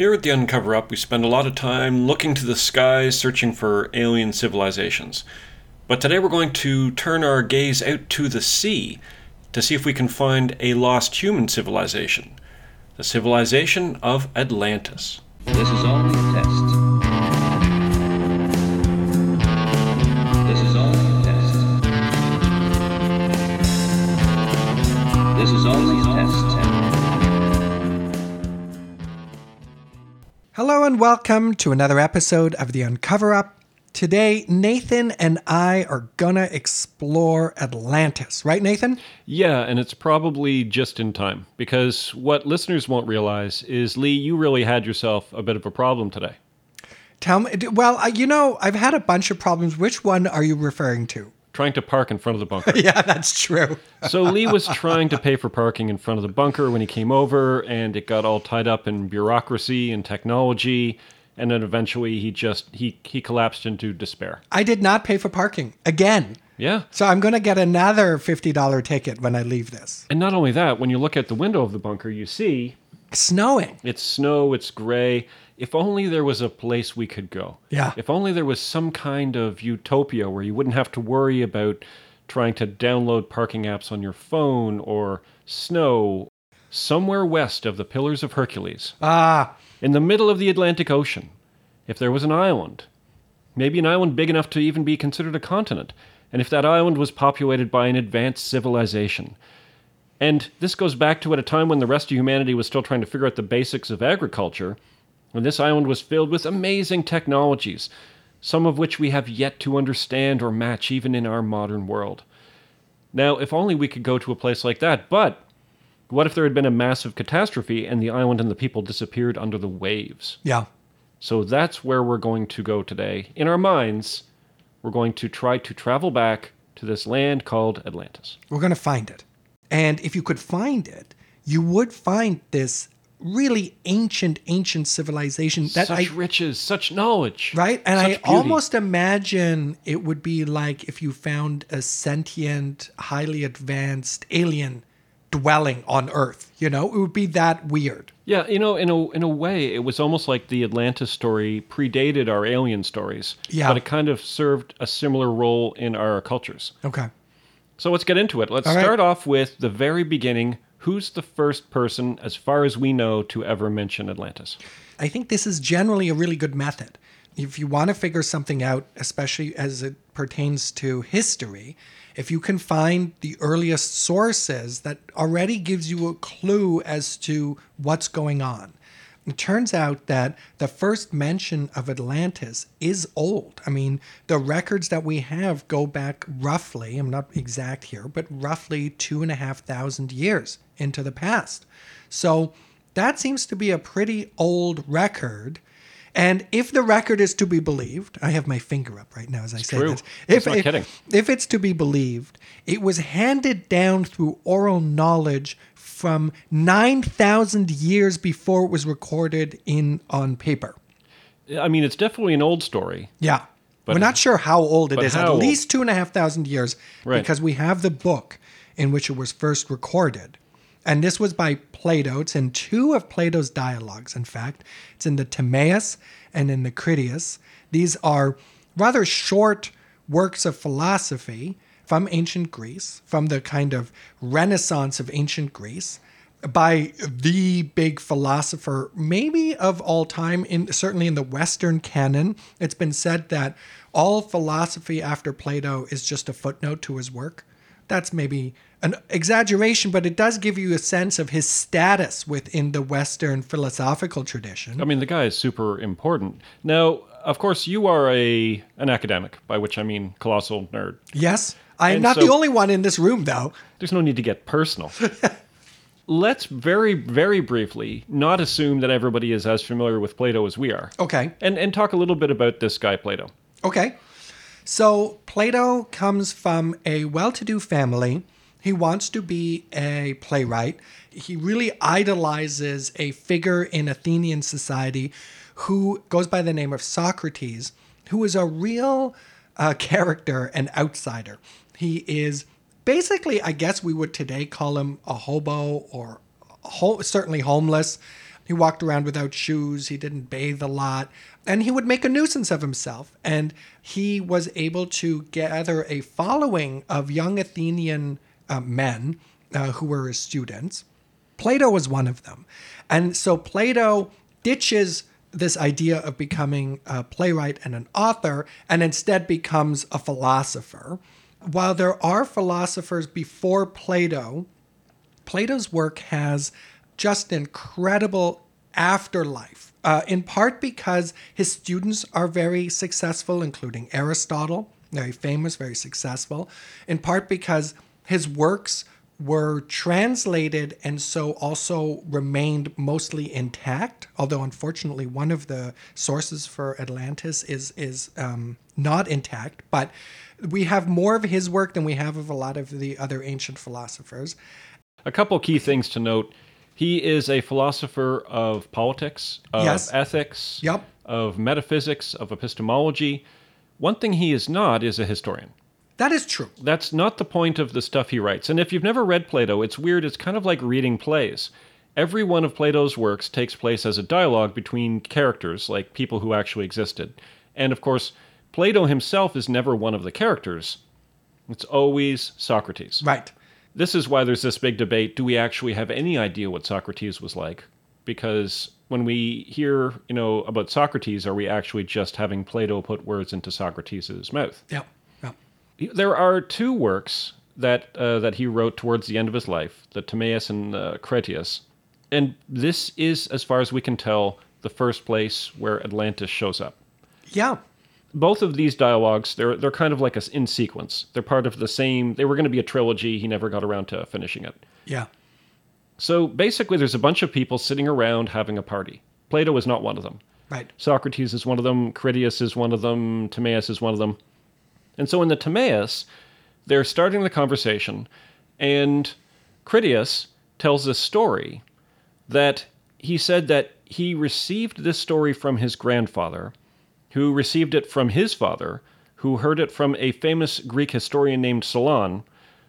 Here at the Uncover Up, we spend a lot of time looking to the skies, searching for alien civilizations. But today we're going to turn our gaze out to the sea to see if we can find a lost human civilization, the civilization of Atlantis. This is only a test. Hello and welcome to another episode of The Uncover Up. Today, Nathan and I are gonna explore Atlantis. Right, Nathan? Yeah, and it's probably just in time, because what listeners won't realize is, Lee, you really had yourself a bit of a problem today. Tell me, well, you know, I've had a bunch of problems. Which one are you referring to? Trying to park in front of the bunker. Yeah, that's true. So Lee was trying to pay for parking in front of the bunker when he came over, and it got all tied up in bureaucracy and technology, and then eventually he collapsed into despair. I did not pay for parking again. Yeah. So I'm going to get another $50 ticket when I leave this. And not only that, when you look at the window of the bunker, you see... snowing. It's snow, it's gray. If only there was a place we could go. Yeah. If only there was some kind of utopia where you wouldn't have to worry about trying to download parking apps on your phone or snow. Somewhere west of the Pillars of Hercules. Ah. In the middle of the Atlantic Ocean. If there was an island. Maybe an island big enough to even be considered a continent. And if that island was populated by an advanced civilization. And this goes back to at a time when the rest of humanity was still trying to figure out the basics of agriculture, when this island was filled with amazing technologies, some of which we have yet to understand or match even in our modern world. Now, if only we could go to a place like that, but what if there had been a massive catastrophe and the island and the people disappeared under the waves? Yeah. So that's where we're going to go today. In our minds, we're going to try to travel back to this land called Atlantis. We're going to find it. And if you could find it, you would find this really ancient civilization. Such riches, such knowledge. Right? And I almost imagine it would be like if you found a sentient, highly advanced alien dwelling on Earth. You know, it would be that weird. Yeah, you know, in a way, it was almost like the Atlantis story predated our alien stories. Yeah. But it kind of served a similar role in our cultures. Okay. So let's get into it. Let's start off with the very beginning. Who's the first person, as far as we know, to ever mention Atlantis? I think this is generally a really good method. If you want to figure something out, especially as it pertains to history, if you can find the earliest sources, that already gives you a clue as to what's going on. It turns out that the first mention of Atlantis is old. I mean, the records that we have go back roughly, I'm not exact here, but roughly 2,500 years into the past. So that seems to be a pretty old record. And if the record is to be believed, I have my finger up right now as I say this. It's true. That's not kidding. If it's to be believed, it was handed down through oral knowledge from 9,000 years before it was recorded on paper. I mean, it's definitely an old story. Yeah. But we're not sure how old it is. At least 2,500 years, right? Because we have the book in which it was first recorded. And this was by Plato. It's in two of Plato's dialogues, in fact. It's in the Timaeus and in the Critias. These are rather short works of philosophy from ancient Greece, from the kind of Renaissance of ancient Greece, by the big philosopher, maybe of all time, certainly in the Western canon. It's been said that all philosophy after Plato is just a footnote to his work. That's maybe an exaggeration, but it does give you a sense of his status within the Western philosophical tradition. I mean, the guy is super important. Now, of course, you are an academic, by which I mean colossal nerd. Yes. I'm not the only one in this room, though. There's no need to get personal. Let's very, very briefly not assume that everybody is as familiar with Plato as we are. Okay. And talk a little bit about this guy, Plato. Okay. So Plato comes from a well-to-do family. He wants to be a playwright. He really idolizes a figure in Athenian society who goes by the name of Socrates, who is a real... character and outsider. He is basically, I guess we would today call him a hobo or certainly homeless. He walked around without shoes. He didn't bathe a lot. And he would make a nuisance of himself. And he was able to gather a following of young Athenian men who were his students. Plato was one of them. And so Plato ditches this idea of becoming a playwright and an author and instead becomes a philosopher. While there are philosophers before Plato, Plato's work has just an incredible afterlife, in part because his students are very successful, including Aristotle, very famous, very successful, in part because his works were translated and so also remained mostly intact, although unfortunately one of the sources for Atlantis is not intact, but we have more of his work than we have of a lot of the other ancient philosophers. A couple key things to note. He is a philosopher of politics, of ethics, of metaphysics, of epistemology. One thing he is not is a historian. That is true. That's not the point of the stuff he writes. And if you've never read Plato, it's weird. It's kind of like reading plays. Every one of Plato's works takes place as a dialogue between characters, like people who actually existed. And of course, Plato himself is never one of the characters. It's always Socrates. Right. This is why there's this big debate. Do we actually have any idea what Socrates was like? Because when we hear, about Socrates, are we actually just having Plato put words into Socrates' mouth? Yeah. There are two works that he wrote towards the end of his life, the Timaeus and the Critias. And this is, as far as we can tell, the first place where Atlantis shows up. Yeah. Both of these dialogues, they're kind of like in sequence. They're part of the same, they were going to be a trilogy. He never got around to finishing it. Yeah. So basically there's a bunch of people sitting around having a party. Plato is not one of them. Right. Socrates is one of them. Critias is one of them. Timaeus is one of them. And so in the Timaeus, they're starting the conversation, and Critias tells this story that he said that he received this story from his grandfather, who received it from his father, who heard it from a famous Greek historian named Solon,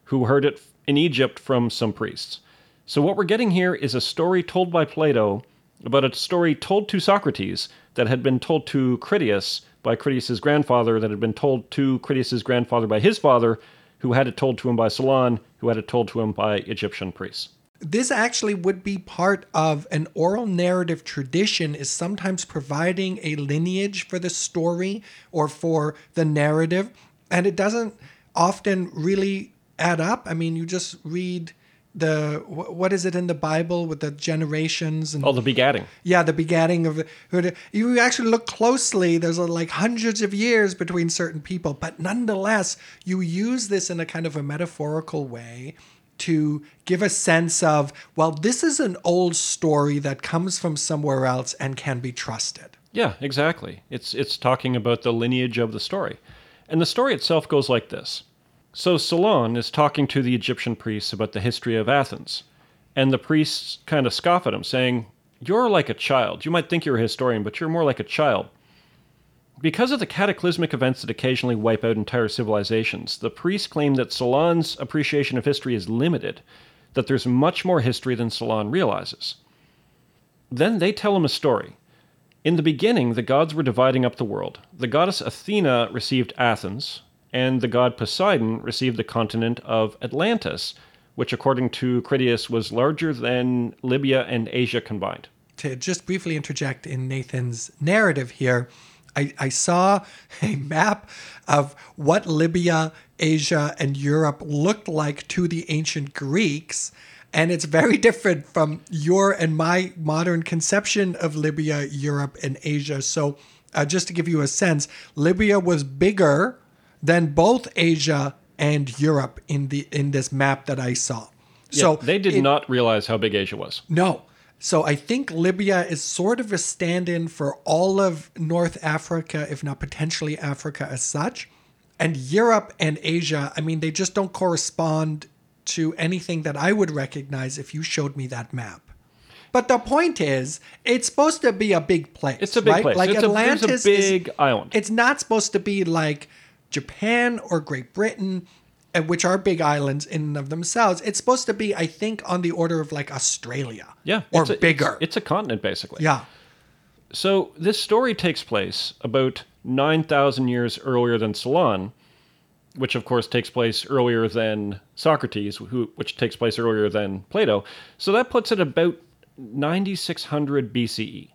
who heard it in Egypt from some priests. So what we're getting here is a story told by Plato about a story told to Socrates that had been told to Critias by Critias' grandfather, that had been told to Critias' grandfather by his father, who had it told to him by Solon, who had it told to him by Egyptian priests. This actually would be part of an oral narrative tradition, is sometimes providing a lineage for the story or for the narrative, and it doesn't often really add up. I mean, you just read what is it in the Bible with the generations and the begatting? Yeah, the begatting of you actually look closely. There's like hundreds of years between certain people, but nonetheless, you use this in a kind of a metaphorical way to give a sense of, well, this is an old story that comes from somewhere else and can be trusted. Yeah, exactly. It's talking about the lineage of the story, and the story itself goes like this. So Solon is talking to the Egyptian priests about the history of Athens, and the priests kind of scoff at him, saying, "You're like a child. You might think you're a historian, but you're more like a child." Because of the cataclysmic events that occasionally wipe out entire civilizations, the priests claim that Solon's appreciation of history is limited, that there's much more history than Solon realizes. Then they tell him a story. In the beginning, the gods were dividing up the world. The goddess Athena received Athens, and the god Poseidon received the continent of Atlantis, which, according to Critias, was larger than Libya and Asia combined. To just briefly interject in Nathan's narrative here, I saw a map of what Libya, Asia, and Europe looked like to the ancient Greeks, and it's very different from your and my modern conception of Libya, Europe, and Asia. So just to give you a sense, Libya was bigger than both Asia and Europe in this map that I saw. Yeah, so they did not realize how big Asia was. No. So I think Libya is sort of a stand-in for all of North Africa, if not potentially Africa as such. And Europe and Asia, I mean, they just don't correspond to anything that I would recognize if you showed me that map. But the point is, it's supposed to be a big place. It's a big place. Like Atlantis is a big island. It's not supposed to be like Japan or Great Britain. which are big islands in and of themselves. It's supposed to be, I think, on the order of like Australia. Yeah. Or bigger. It's a continent, basically. Yeah. So this story takes place about 9,000 years earlier than Solon, which, of course, takes place earlier than Socrates, which takes place earlier than Plato. So that puts it about 9,600 BCE.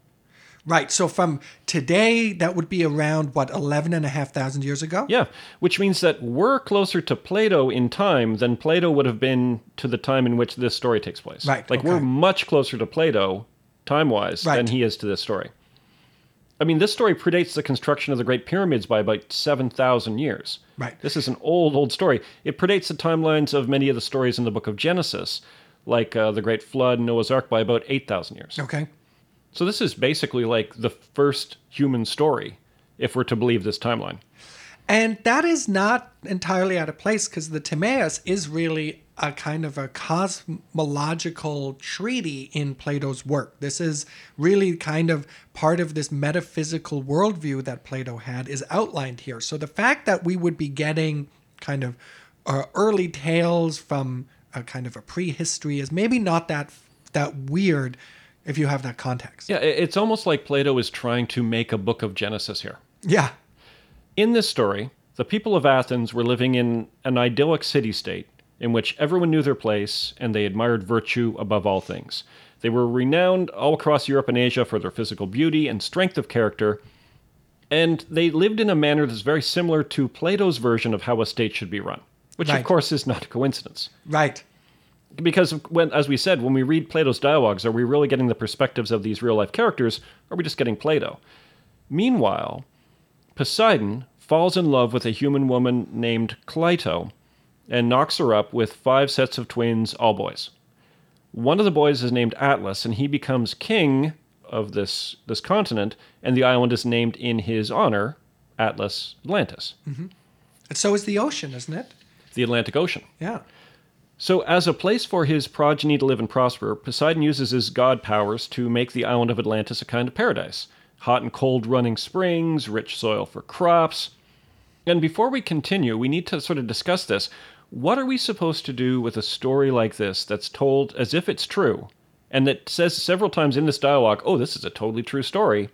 Right. So from today, that would be around, what, 11,500 years ago? Yeah, which means that we're closer to Plato in time than Plato would have been to the time in which this story takes place. Right. Like, okay. We're much closer to Plato, time-wise, right, than he is to this story. I mean, this story predates the construction of the Great Pyramids by about 7,000 years. Right. This is an old, old story. It predates the timelines of many of the stories in the Book of Genesis, like the Great Flood and Noah's Ark, by about 8,000 years. Okay. So this is basically like the first human story, if we're to believe this timeline. And that is not entirely out of place, because the Timaeus is really a kind of a cosmological treaty in Plato's work. This is really kind of part of this metaphysical worldview that Plato had is outlined here. So the fact that we would be getting kind of early tales from a kind of a prehistory is maybe not that weird, if you have that context. Yeah, it's almost like Plato is trying to make a book of Genesis here. Yeah. In this story, the people of Athens were living in an idyllic city-state in which everyone knew their place and they admired virtue above all things. They were renowned all across Europe and Asia for their physical beauty and strength of character, and they lived in a manner that's very similar to Plato's version of how a state should be run, which, right, of course, is not a coincidence. Right. Because, as we said, when we read Plato's dialogues, are we really getting the perspectives of these real-life characters, or are we just getting Plato? Meanwhile, Poseidon falls in love with a human woman named Cleito and knocks her up with 5 sets of twins, all boys. One of the boys is named Atlas, and he becomes king of this continent, and the island is named in his honor, Atlas Atlantis. Mm-hmm. And so is the ocean, isn't it? The Atlantic Ocean. Yeah. So as a place for his progeny to live and prosper, Poseidon uses his god powers to make the island of Atlantis a kind of paradise. Hot and cold running springs, rich soil for crops. And before we continue, we need to sort of discuss this. What are we supposed to do with a story like this that's told as if it's true, and that says several times in this dialogue, oh, this is a totally true story,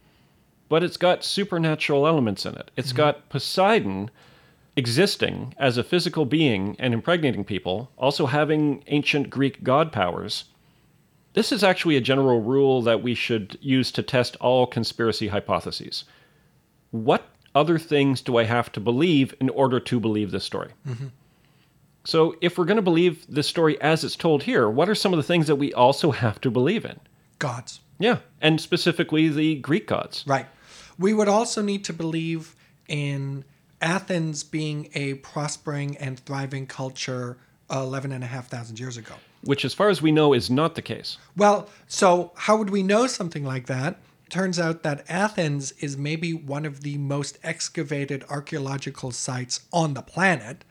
but it's got supernatural elements in it. It's got Poseidon existing as a physical being and impregnating people, also having ancient Greek god powers. This is actually a general rule that we should use to test all conspiracy hypotheses. What other things do I have to believe in order to believe this story? Mm-hmm. So if we're going to believe this story as it's told here, what are some of the things that we also have to believe in? Gods. Yeah, and specifically the Greek gods. Right. We would also need to believe in Athens being a prospering and thriving culture 11,500 years ago. Which, as far as we know, is not the case. Well, so how would we know something like that? Turns out that Athens is maybe one of the most excavated archaeological sites on the planet.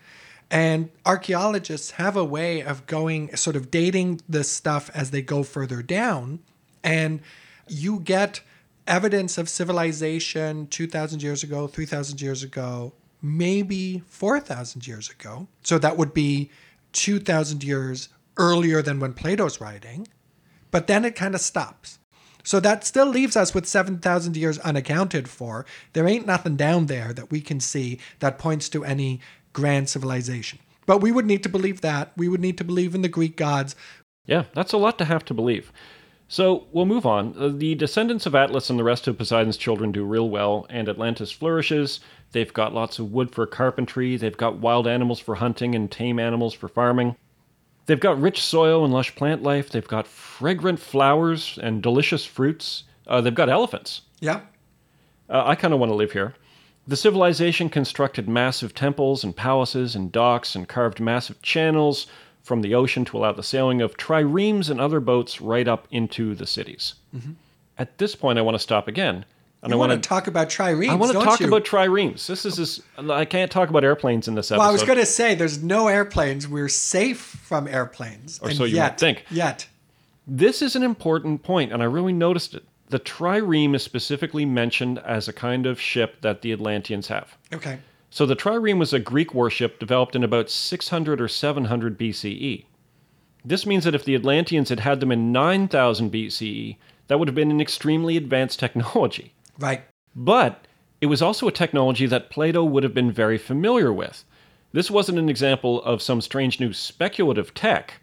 And archaeologists have a way of going, sort of dating this stuff as they go further down. And you get evidence of civilization 2,000 years ago, 3,000 years ago, maybe 4,000 years ago. So that would be 2,000 years earlier than when Plato's writing. But then it kind of stops. So that still leaves us with 7,000 years unaccounted for. There ain't nothing down there that we can see that points to any grand civilization. But we would need to believe that. We would need to believe in the Greek gods. Yeah, that's a lot to have to believe. So we'll move on. The descendants of Atlas and the rest of Poseidon's children do real well, and Atlantis flourishes. They've got lots of wood for carpentry. They've got wild animals for hunting and tame animals for farming. They've got rich soil and lush plant life. They've got fragrant flowers and delicious fruits. They've got elephants. Yeah. I kind of want to live here. The civilization constructed massive temples and palaces and docks and carved massive channels from the ocean to allow the sailing of triremes and other boats right up into the cities. Mm-hmm. At this point, I want to stop again. And I want to talk about triremes, I want to talk about triremes. I can't talk about airplanes in this episode. Well, I was going to say, there's no airplanes. We're safe from airplanes. Or so you would think. Yet. This is an important point, and I really noticed it. The trireme is specifically mentioned as a kind of ship that the Atlanteans have. Okay. So the trireme was a Greek worship developed in about 600 or 700 BCE. This means that if the Atlanteans had had them in 9000 BCE, that would have been an extremely advanced technology. Right. But it was also a technology that Plato would have been very familiar with. This wasn't an example of some strange new speculative tech.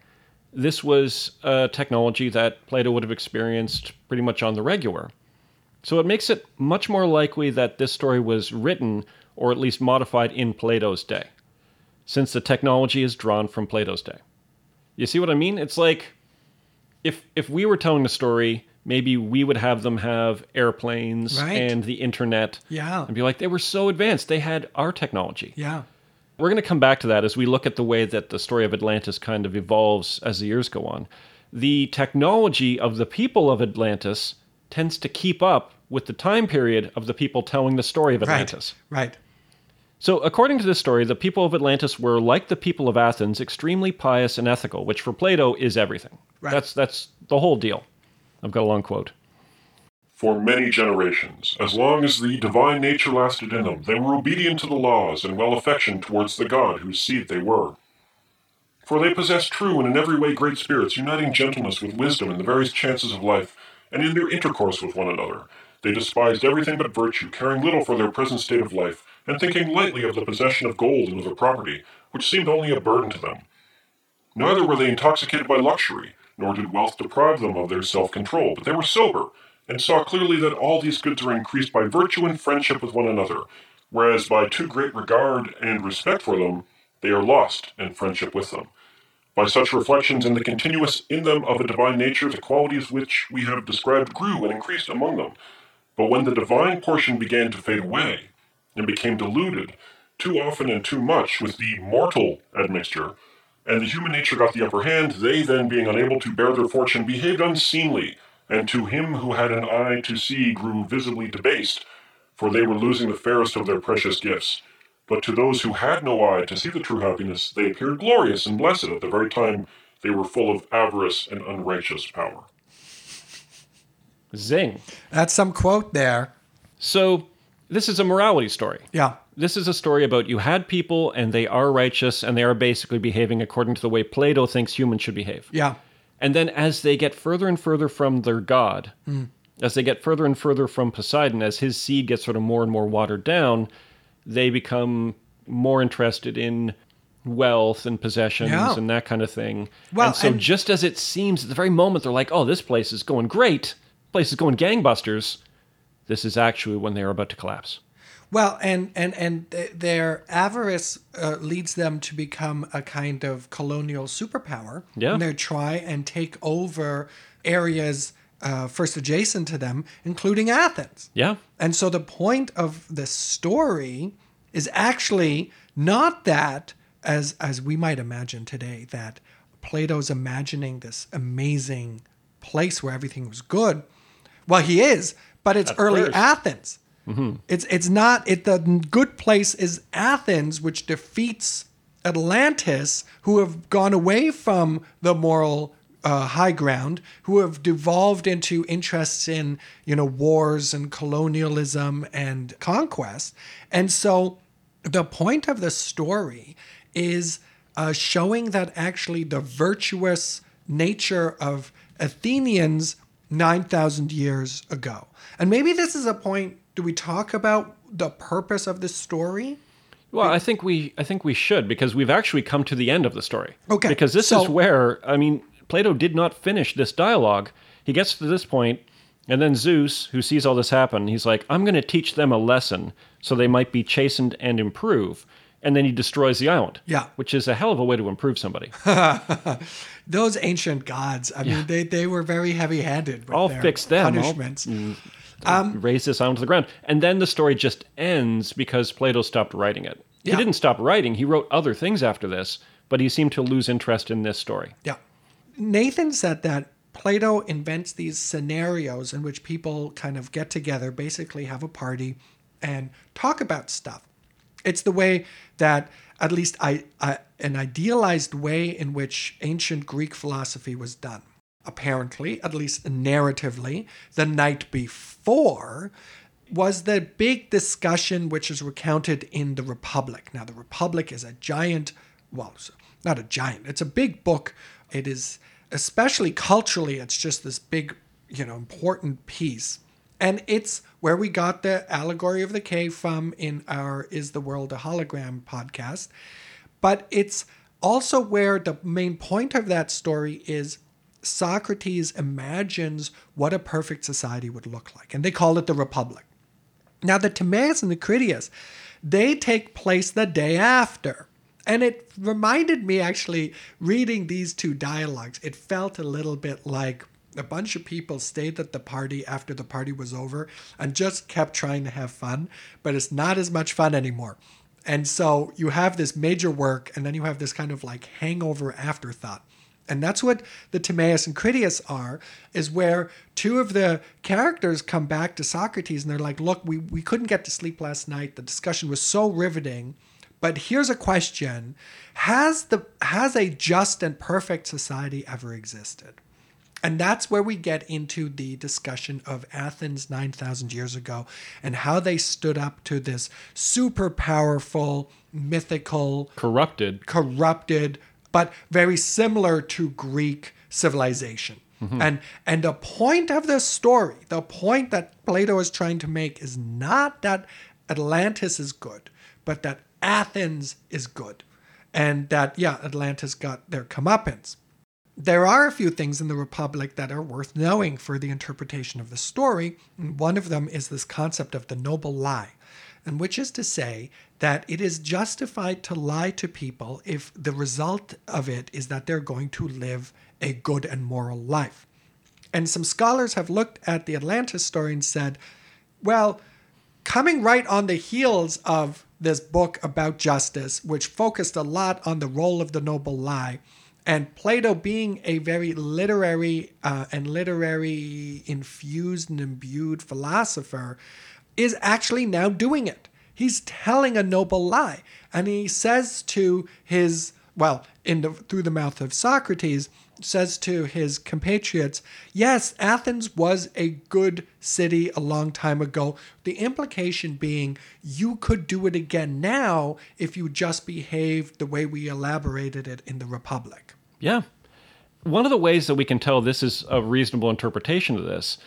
This was a technology that Plato would have experienced pretty much on the regular. So it makes it much more likely that this story was written, or at least modified, in Plato's day, since the technology is drawn from Plato's day. You see what I mean? It's like, if we were telling a story, maybe we would have them have airplanes and the internet. Yeah. And be like, they were so advanced, they had our technology. Yeah. We're going to come back to that as we look at the way that the story of Atlantis kind of evolves as the years go on. The technology of the people of Atlantis tends to keep up with the time period of the people telling the story of Atlantis. Right. So according to this story, the people of Atlantis were, like the people of Athens, extremely pious and ethical, which for Plato is everything. Right. That's the whole deal. I've got a long quote. For many generations, as long as the divine nature lasted in them, they were obedient to the laws and well-affectioned towards the god whose seed they were. For they possessed true and in every way great spirits, uniting gentleness with wisdom in the various chances of life, and in their intercourse with one another. They despised everything but virtue, caring little for their present state of life, and thinking lightly of the possession of gold and other property, which seemed only a burden to them. Neither were they intoxicated by luxury, nor did wealth deprive them of their self-control, but they were sober, and saw clearly that all these goods are increased by virtue and friendship with one another, whereas by too great regard and respect for them, they are lost in friendship with them. By such reflections and the continuous in them of a divine nature, the qualities which we have described grew and increased among them. But when the divine portion began to fade away, and became diluted, too often and too much, with the mortal admixture, and the human nature got the upper hand, they then, being unable to bear their fortune, behaved unseemly, and to him who had an eye to see grew visibly debased, for they were losing the fairest of their precious gifts. But to those who had no eye to see the true happiness, they appeared glorious and blessed at the very time they were full of avarice and unrighteous power. Zing. That's some quote there. So this is a morality story. Yeah. This is a story about you had people and they are righteous and they are basically behaving according to the way Plato thinks humans should behave. Yeah. And then as they get further and further from their god, as they get further and further from Poseidon, as his seed gets sort of more and more watered down, they become more interested in wealth and possessions and that kind of thing. Well, and so just as it seems at the very moment, they're like, oh, this place is going great. Place is going gangbusters. This is actually when they're about to collapse. Well, and their avarice leads them to become a kind of colonial superpower. Yeah. And they try and take over areas first adjacent to them, including Athens. Yeah. And so the point of the story is actually not that, as we might imagine today, that Plato's imagining this amazing place where everything was good. Well, he is, but it's early Athens. Mm-hmm. It's not the good place is Athens, which defeats Atlantis, who have gone away from the moral high ground, who have devolved into interests in, wars and colonialism and conquest. And so the point of the story is showing that actually the virtuous nature of Athenians 9,000 years ago. And maybe this is a point, do we talk about the purpose of this story? Well, I think we should, because we've actually come to the end of the story. Okay. Because this is where, Plato did not finish this dialogue. He gets to this point, and then Zeus, who sees all this happen, he's like, I'm going to teach them a lesson so they might be chastened and improve. And then he destroys the island. Yeah. Which is a hell of a way to improve somebody. Those ancient gods, mean, they were very heavy-handed with their punishments. Raise this island to the ground. And then the story just ends because Plato stopped writing it. Yeah. He didn't stop writing. He wrote other things after this, but he seemed to lose interest in this story. Yeah. Nathan said that Plato invents these scenarios in which people kind of get together, basically have a party, and talk about stuff. It's the way that, at least an idealized way in which ancient Greek philosophy was done. Apparently, at least narratively, the night before, was the big discussion which is recounted in The Republic. Now, The Republic is a giant, well, not a giant, it's a big book. It is, especially culturally, it's just this big, you know, important piece. And it's where we got the allegory of the cave from in our Is the World a Hologram podcast. But it's also where the main point of that story is Socrates imagines what a perfect society would look like. And they call it the Republic. Now, the Timaeus and the Critias, they take place the day after. And it reminded me, actually, reading these two dialogues, it felt a little bit like a bunch of people stayed at the party after the party was over and just kept trying to have fun, but it's not as much fun anymore. And so you have this major work, and then you have this kind of like hangover afterthought. And that's what the Timaeus and Critias are, is where two of the characters come back to Socrates and they're like, look, we couldn't get to sleep last night. The discussion was so riveting. But here's a question. Has a just and perfect society ever existed? And that's where we get into the discussion of Athens 9,000 years ago and how they stood up to this super powerful, mythical... Corrupted, but very similar to Greek civilization. Mm-hmm. And the point of this story, the point that Plato is trying to make is not that Atlantis is good, but that Athens is good. And that, yeah, Atlantis got their comeuppance. There are a few things in the Republic that are worth knowing for the interpretation of the story. One of them is this concept of the noble lie, and which is to say that it is justified to lie to people if the result of it is that they're going to live a good and moral life. And some scholars have looked at the Atlantis story and said, well, coming right on the heels of this book about justice, which focused a lot on the role of the noble lie, and Plato being a very literary and literary-infused and imbued philosopher is actually now doing it. He's telling a noble lie. And he says to his, well, through the mouth of Socrates, says to his compatriots, yes, Athens was a good city a long time ago. The implication being you could do it again now if you just behaved the way we elaborated it in the Republic. Yeah. One of the ways that we can tell this is a reasonable interpretation of this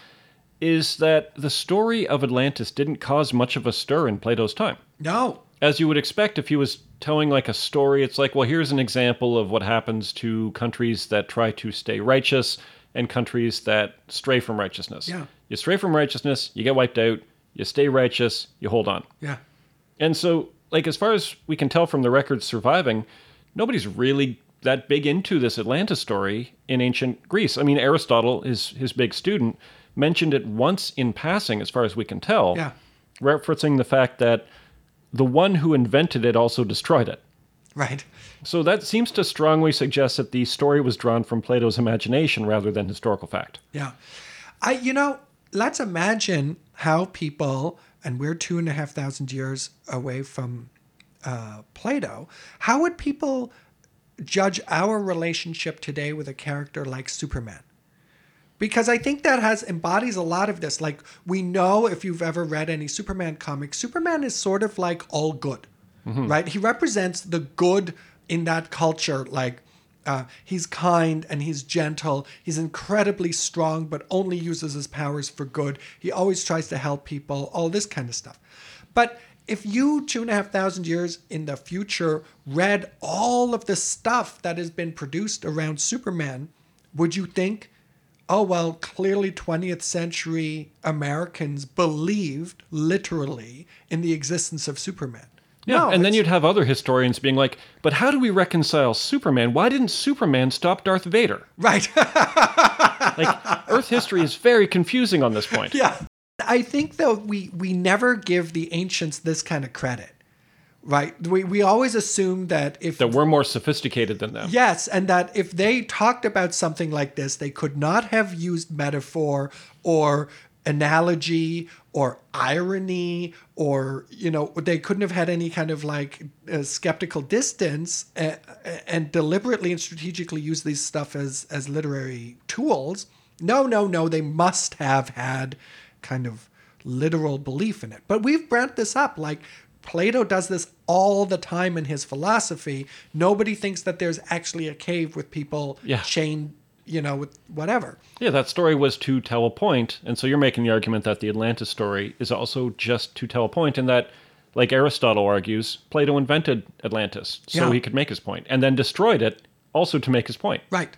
is that the story of Atlantis didn't cause much of a stir in Plato's time. No. As you would expect, if he was telling like a story, it's like, well, here's an example of what happens to countries that try to stay righteous and countries that stray from righteousness. Yeah. You stray from righteousness, you get wiped out. You stay righteous, you hold on. Yeah. And so, like, as far as we can tell from the records surviving, nobody's really that big into this Atlantis story in ancient Greece. I mean, Aristotle, his big student, mentioned it once in passing, as far as we can tell, yeah, referencing the fact that the one who invented it also destroyed it. Right. So that seems to strongly suggest that the story was drawn from Plato's imagination rather than historical fact. Yeah. Let's imagine how people, and we're 2,500 years away from Plato, how would people judge our relationship today with a character like Superman? Because I think that embodies a lot of this. Like, we know, if you've ever read any Superman comics, Superman is sort of like all good, mm-hmm, right? He represents the good in that culture. Like, he's kind and he's gentle. He's incredibly strong, but only uses his powers for good. He always tries to help people, all this kind of stuff. But if you, 2,500 years in the future, read all of the stuff that has been produced around Superman, would you think, oh, well, clearly 20th century Americans believed literally in the existence of Superman? Yeah, no, and then you'd have other historians being like, but how do we reconcile Superman? Why didn't Superman stop Darth Vader? Right. Like, Earth history is very confusing on this point. Yeah. I think, though, we never give the ancients this kind of credit. Right. We always assume that we're more sophisticated than them. Yes. And that if they talked about something like this, they could not have used metaphor or analogy or irony, or, they couldn't have had any kind of like skeptical distance and deliberately and strategically use these stuff as literary tools. No. They must have had kind of literal belief in it. But we've brought this up, like Plato does this all the time in his philosophy. Nobody thinks that there's actually a cave with people chained, you know, with whatever. Yeah, that story was to tell a point. And so you're making the argument that the Atlantis story is also just to tell a point, and that, like Aristotle argues, Plato invented Atlantis so he could make his point, and then destroyed it also to make his point. Right.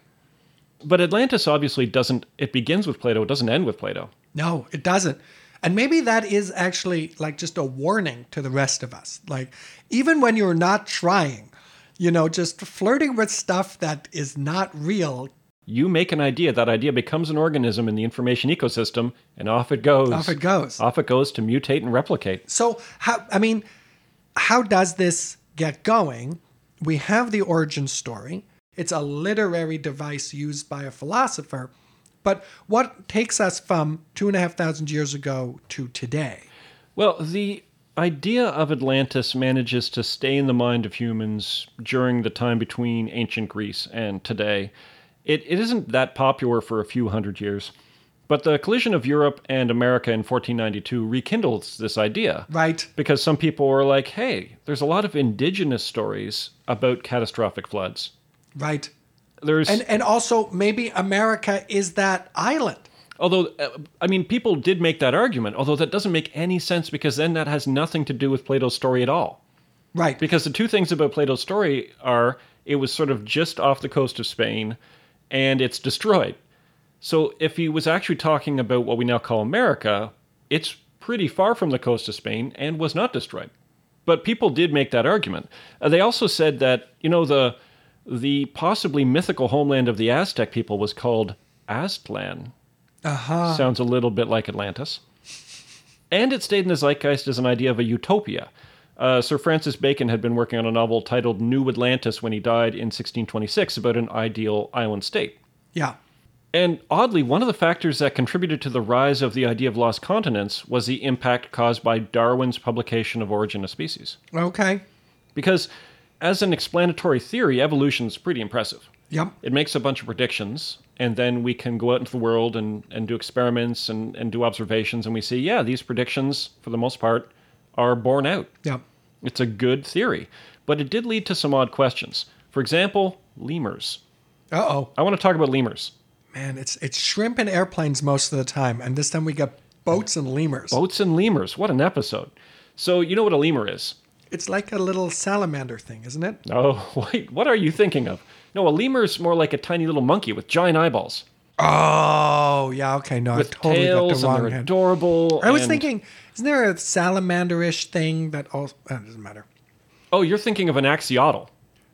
But Atlantis obviously doesn't, it begins with Plato, it doesn't end with Plato. No, it doesn't. And maybe that is actually like just a warning to the rest of us. Like, even when you're not trying, you know, just flirting with stuff that is not real. You make an idea, that idea becomes an organism in the information ecosystem, and off it goes. Off it goes. Off it goes to mutate and replicate. So, how does this get going? We have the origin story. It's a literary device used by a philosopher. But what takes us from 2,500 years ago to today? Well, the idea of Atlantis manages to stay in the mind of humans during the time between ancient Greece and today. It isn't that popular for a few hundred years, but the collision of Europe and America in 1492 rekindles this idea. Right. Because some people were like, hey, there's a lot of indigenous stories about catastrophic floods. Right. There's and also maybe America is that island. Although, I mean, people did make that argument, although that doesn't make any sense, because then that has nothing to do with Plato's story at all. Right. Because the two things about Plato's story are it was sort of just off the coast of Spain, and it's destroyed. So if he was actually talking about what we now call America, it's pretty far from the coast of Spain and was not destroyed. But people did make that argument. They also said that, you know, the possibly mythical homeland of the Aztec people was called Aztlan. Uh-huh. Sounds a little bit like Atlantis. And it stayed in the zeitgeist as an idea of a utopia. Sir Francis Bacon had been working on a novel titled New Atlantis when he died in 1626 about an ideal island state. Yeah. And oddly, one of the factors that contributed to the rise of the idea of lost continents was the impact caused by Darwin's publication of Origin of Species. Okay. Because as an explanatory theory, evolution is pretty impressive. Yep. It makes a bunch of predictions, and then we can go out into the world and do experiments and do observations, and we see, yeah, these predictions, for the most part, are borne out. Yeah. It's a good theory. But it did lead to some odd questions. For example, lemurs. Uh-oh. I want to talk about lemurs. Man, it's shrimp and airplanes most of the time, and this time we got boats and lemurs. Boats and lemurs. What an episode. So you know what a lemur is? It's like a little salamander thing, isn't it? Oh, wait. What are you thinking of? No, a lemur is more like a tiny little monkey with giant eyeballs. Oh, yeah, okay. No, with I totally tails, got the wrong and they're head. Adorable. I was thinking, isn't there a salamander-ish thing that also... Oh, it doesn't matter. Oh, you're thinking of an axolotl.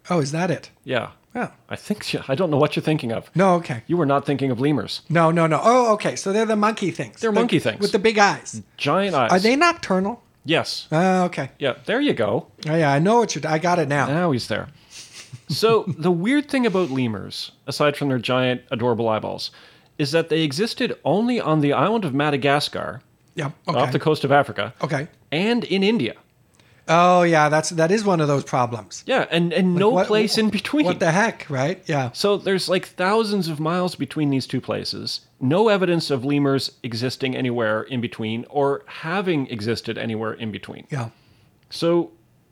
Oh, is that it? Yeah. Oh. I think... I don't know what you're thinking of. No, okay. You were not thinking of lemurs. No. Oh, okay. So they're the monkey things. They're monkey things. With the big eyes. Giant eyes. Are they nocturnal? Yes. Oh, okay. Yeah, there you go. Oh, yeah, I know what you're... I got it now. Now he's there. So the weird thing about lemurs, aside from their giant, adorable eyeballs, is that they existed only on the island of Madagascar, off the coast of Africa, and in India. Oh, yeah, that is one of those problems. Yeah, and like, no place in between. What the heck, right? Yeah. So there's like thousands of miles between these two places, no evidence of lemurs existing anywhere in between or having existed anywhere in between. Yeah. So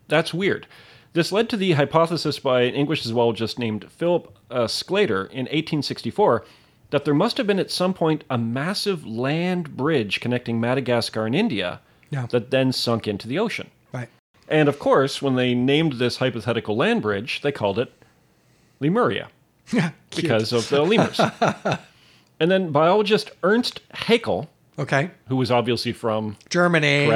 that's weird. This led to the hypothesis by an English zoologist named Philip Sclater in 1864 that there must have been at some point a massive land bridge connecting Madagascar and India that then sunk into the ocean. Right. And of course, when they named this hypothetical land bridge, they called it Lemuria because of the lemurs. And then biologist Ernst Haeckel, who was obviously from Germany,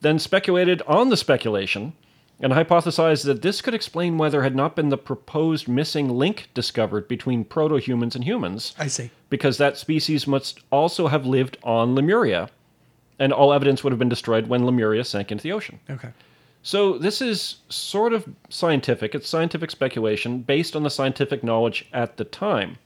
then speculated on the speculation and hypothesized that this could explain why there had not been the proposed missing link discovered between proto-humans and humans. I see. Because that species must also have lived on Lemuria, and all evidence would have been destroyed when Lemuria sank into the ocean. Okay. So this is sort of scientific. It's scientific speculation based on the scientific knowledge at the time.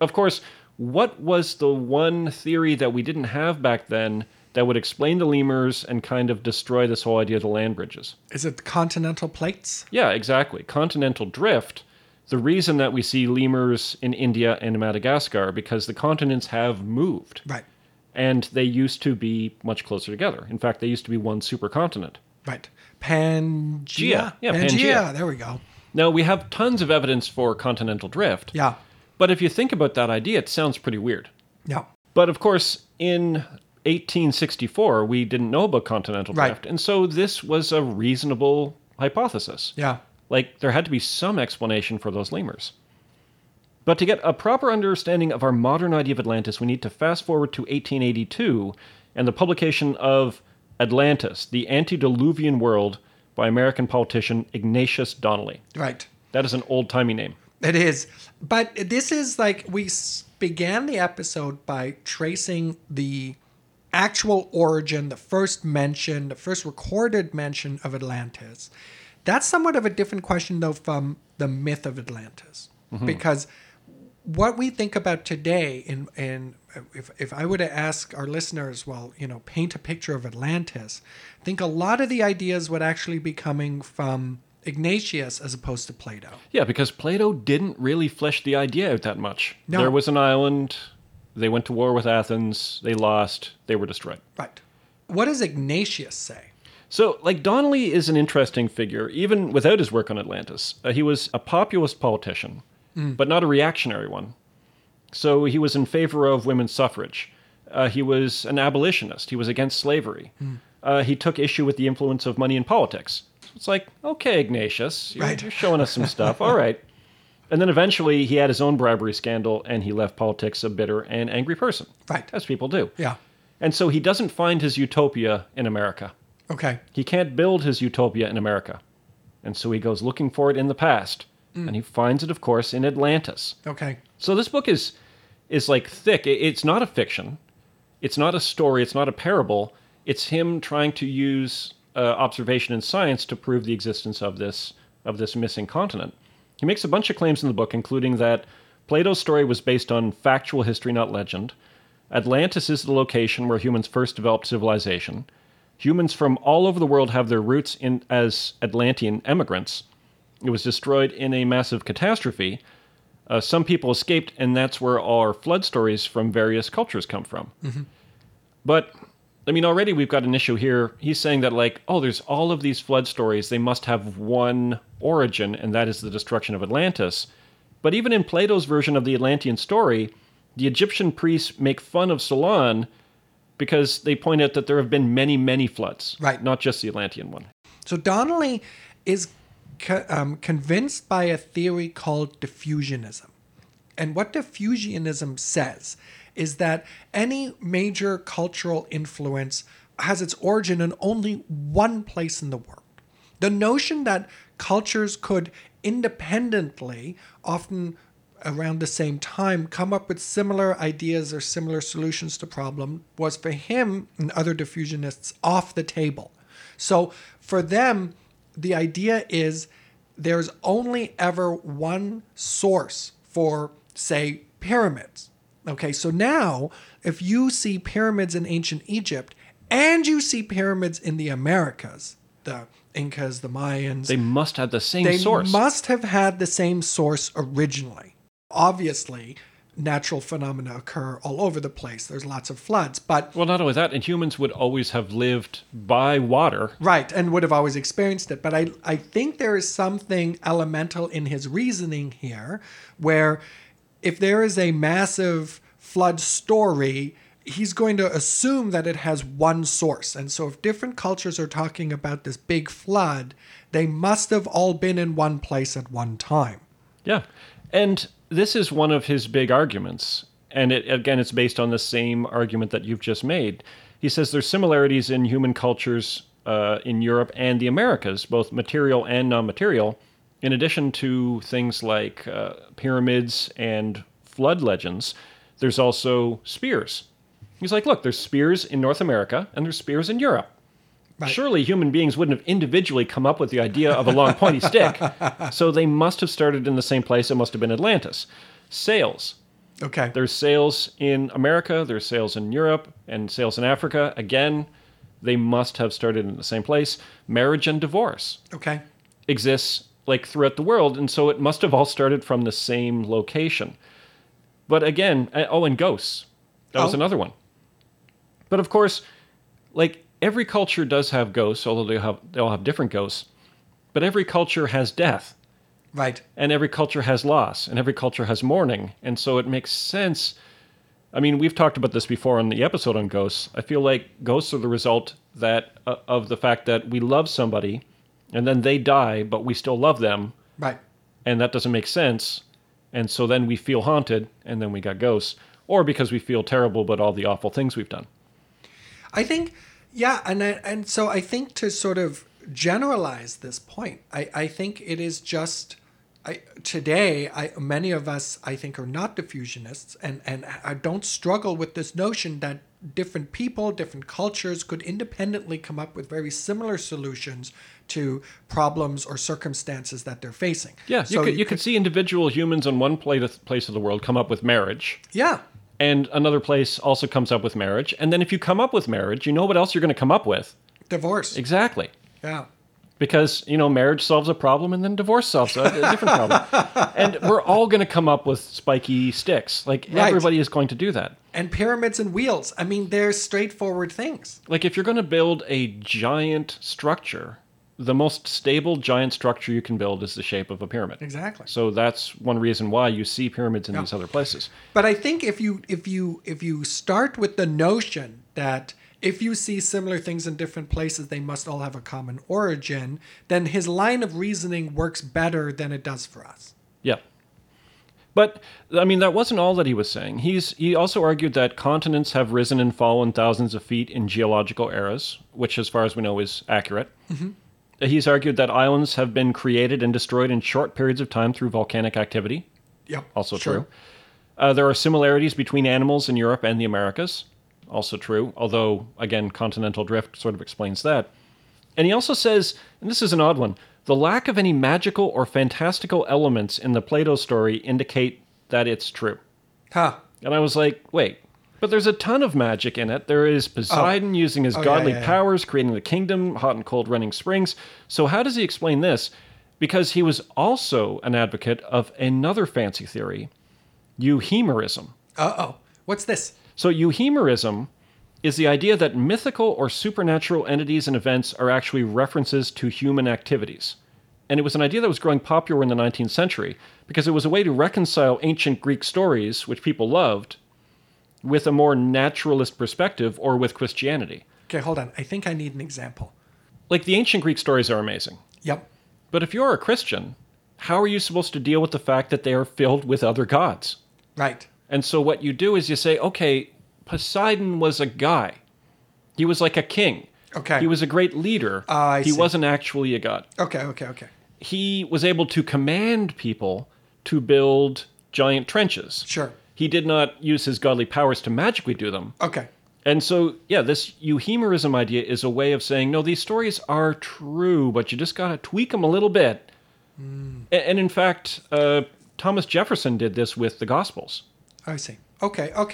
Of course, what was the one theory that we didn't have back then that would explain the lemurs and kind of destroy this whole idea of the land bridges? Is it the continental plates? Yeah, exactly. Continental drift. The reason that we see lemurs in India and Madagascar, because the continents have moved. Right. And they used to be much closer together. In fact, they used to be one supercontinent. Right. Pangea. Yeah, Pangea. There we go. Now, we have tons of evidence for continental drift. Yeah. But if you think about that idea, it sounds pretty weird. Yeah. But, of course, in 1864, we didn't know about continental drift. Right. And so this was a reasonable hypothesis. Yeah. Like, there had to be some explanation for those lemurs. But to get a proper understanding of our modern idea of Atlantis, we need to fast forward to 1882 and the publication of Atlantis, the Antediluvian World, by American politician Ignatius Donnelly. Right. That is an old-timey name. It is. But this is like, we began the episode by tracing the actual origin, the first mention, the first recorded mention of Atlantis. That's somewhat of a different question, though, from the myth of Atlantis. Mm-hmm. Because what we think about today, if I were to ask our listeners, well, you know, paint a picture of Atlantis, I think a lot of the ideas would actually be coming from Ignatius as opposed to Plato. Yeah, because Plato didn't really flesh the idea out that much. No. There was an island, they went to war with Athens, they lost, they were destroyed. Right. What does Ignatius say? So, like, Donnelly is an interesting figure, even without his work on Atlantis. He was a populist politician. But not a reactionary one. So he was in favor of women's suffrage. He was an abolitionist. He was against slavery. He took issue with the influence of money in politics. So it's like, okay, Ignatius, you're showing us some stuff. All right. And then eventually he had his own bribery scandal, and he left politics a bitter and angry person. Right. As people do. Yeah. And so he doesn't find his utopia in America. Okay. He can't build his utopia in America. And so he goes looking for it in the past. And he finds it, of course, in Atlantis. Okay. So this book is like thick. It's not a fiction. It's not a story. It's not a parable. It's him trying to use observation and science to prove the existence of this missing continent. He makes a bunch of claims in the book, including that Plato's story was based on factual history, not legend. Atlantis is the location where humans first developed civilization. Humans from all over the world have their roots as Atlantean emigrants. It was destroyed in a massive catastrophe. Some people escaped, and that's where our flood stories from various cultures come from. Mm-hmm. But, I mean, already we've got an issue here. He's saying that, like, oh, there's all of these flood stories. They must have one origin, and that is the destruction of Atlantis. But even in Plato's version of the Atlantean story, the Egyptian priests make fun of Solon because they point out that there have been many, many floods. Right. Not just the Atlantean one. So Donnelly is convinced by a theory called diffusionism. And what diffusionism says is that any major cultural influence has its origin in only one place in the world. The notion that cultures could independently, often around the same time, come up with similar ideas or similar solutions to problem was, for him and other diffusionists, off the table. So for them, the idea is there's only ever one source for, say, pyramids. Okay, so now if you see pyramids in ancient Egypt and you see pyramids in the Americas, the Incas, the Mayans, they must have the same source. They must have had the same source originally. Obviously, natural phenomena occur all over the place. There's lots of floods, but... Well, not only that, and humans would always have lived by water. Right, and would have always experienced it. But I think there is something elemental in his reasoning here, where if there is a massive flood story, he's going to assume that it has one source. And so if different cultures are talking about this big flood, they must have all been in one place at one time. Yeah, and... this is one of his big arguments, and it's based on the same argument that you've just made. He says there's similarities in human cultures in Europe and the Americas, both material and non-material, in addition to things like pyramids and flood legends. There's also spears. He's like, look, there's spears in North America, and there's spears in Europe. Right. Surely human beings wouldn't have individually come up with the idea of a long pointy stick. So they must have started in the same place. It must have been Atlantis. Sails. Okay. There's sails in America. There's sails in Europe and sails in Africa. Again, they must have started in the same place. Marriage and divorce. Okay. Exists like throughout the world. And so it must have all started from the same location. But again, and ghosts. That was another one. But of course, like, every culture does have ghosts, although they all have different ghosts. But every culture has death. Right. And every culture has loss, and every culture has mourning. And so it makes sense. I mean, we've talked about this before on the episode on ghosts. I feel like ghosts are the result that of the fact that we love somebody, and then they die, but we still love them. Right. And that doesn't make sense. And so then we feel haunted, and then we got ghosts. Or because we feel terrible about all the awful things we've done. I think, yeah, and so I think to sort of generalize this point, I think it is just... Today, many of us, I think, are not diffusionists and I don't struggle with this notion that different people, different cultures could independently come up with very similar solutions to problems or circumstances that they're facing. Yeah, so you could see individual humans in one place of the world come up with marriage. Yeah. And another place also comes up with marriage. And then if you come up with marriage, you know what else you're going to come up with? Divorce. Exactly. Yeah. Because, you know, marriage solves a problem and then divorce solves a different problem. And we're all going to come up with spiky sticks. Like, right. Everybody is going to do that. And pyramids and wheels. I mean, they're straightforward things. Like, if you're going to build a giant structure, the most stable giant structure you can build is the shape of a pyramid. Exactly. So that's one reason why you see pyramids in these other places. But I think if you start with the notion that... if you see similar things in different places, they must all have a common origin, then his line of reasoning works better than it does for us. Yeah. But, I mean, that wasn't all that he was saying. He also argued that continents have risen and fallen thousands of feet in geological eras, which, as far as we know, is accurate. Mm-hmm. He's argued that islands have been created and destroyed in short periods of time through volcanic activity. Yep. Also true. There are similarities between animals in Europe and the Americas. Also true, although, again, continental drift sort of explains that. And he also says, and this is an odd one, the lack of any magical or fantastical elements in the Plato story indicate that it's true. Huh. And I was like, wait, but there's a ton of magic in it. There is Poseidon using his godly powers, creating the kingdom, hot and cold running springs. So how does he explain this? Because he was also an advocate of another fancy theory, euhemerism. Uh-oh. What's this? So euhemerism is the idea that mythical or supernatural entities and events are actually references to human activities. And it was an idea that was growing popular in the 19th century because it was a way to reconcile ancient Greek stories, which people loved, with a more naturalist perspective or with Christianity. Okay, hold on. I think I need an example. Like, the ancient Greek stories are amazing. Yep. But if you're a Christian, how are you supposed to deal with the fact that they are filled with other gods? Right. And so what you do is you say, okay, Poseidon was a guy. He was like a king. Okay. He was a great leader. He wasn't actually a god. Okay. He was able to command people to build giant trenches. Sure. He did not use his godly powers to magically do them. Okay. And so, yeah, this euhemerism idea is a way of saying, no, these stories are true, but you just got to tweak them a little bit. Mm. And in fact, Thomas Jefferson did this with the Gospels. I see. Okay. I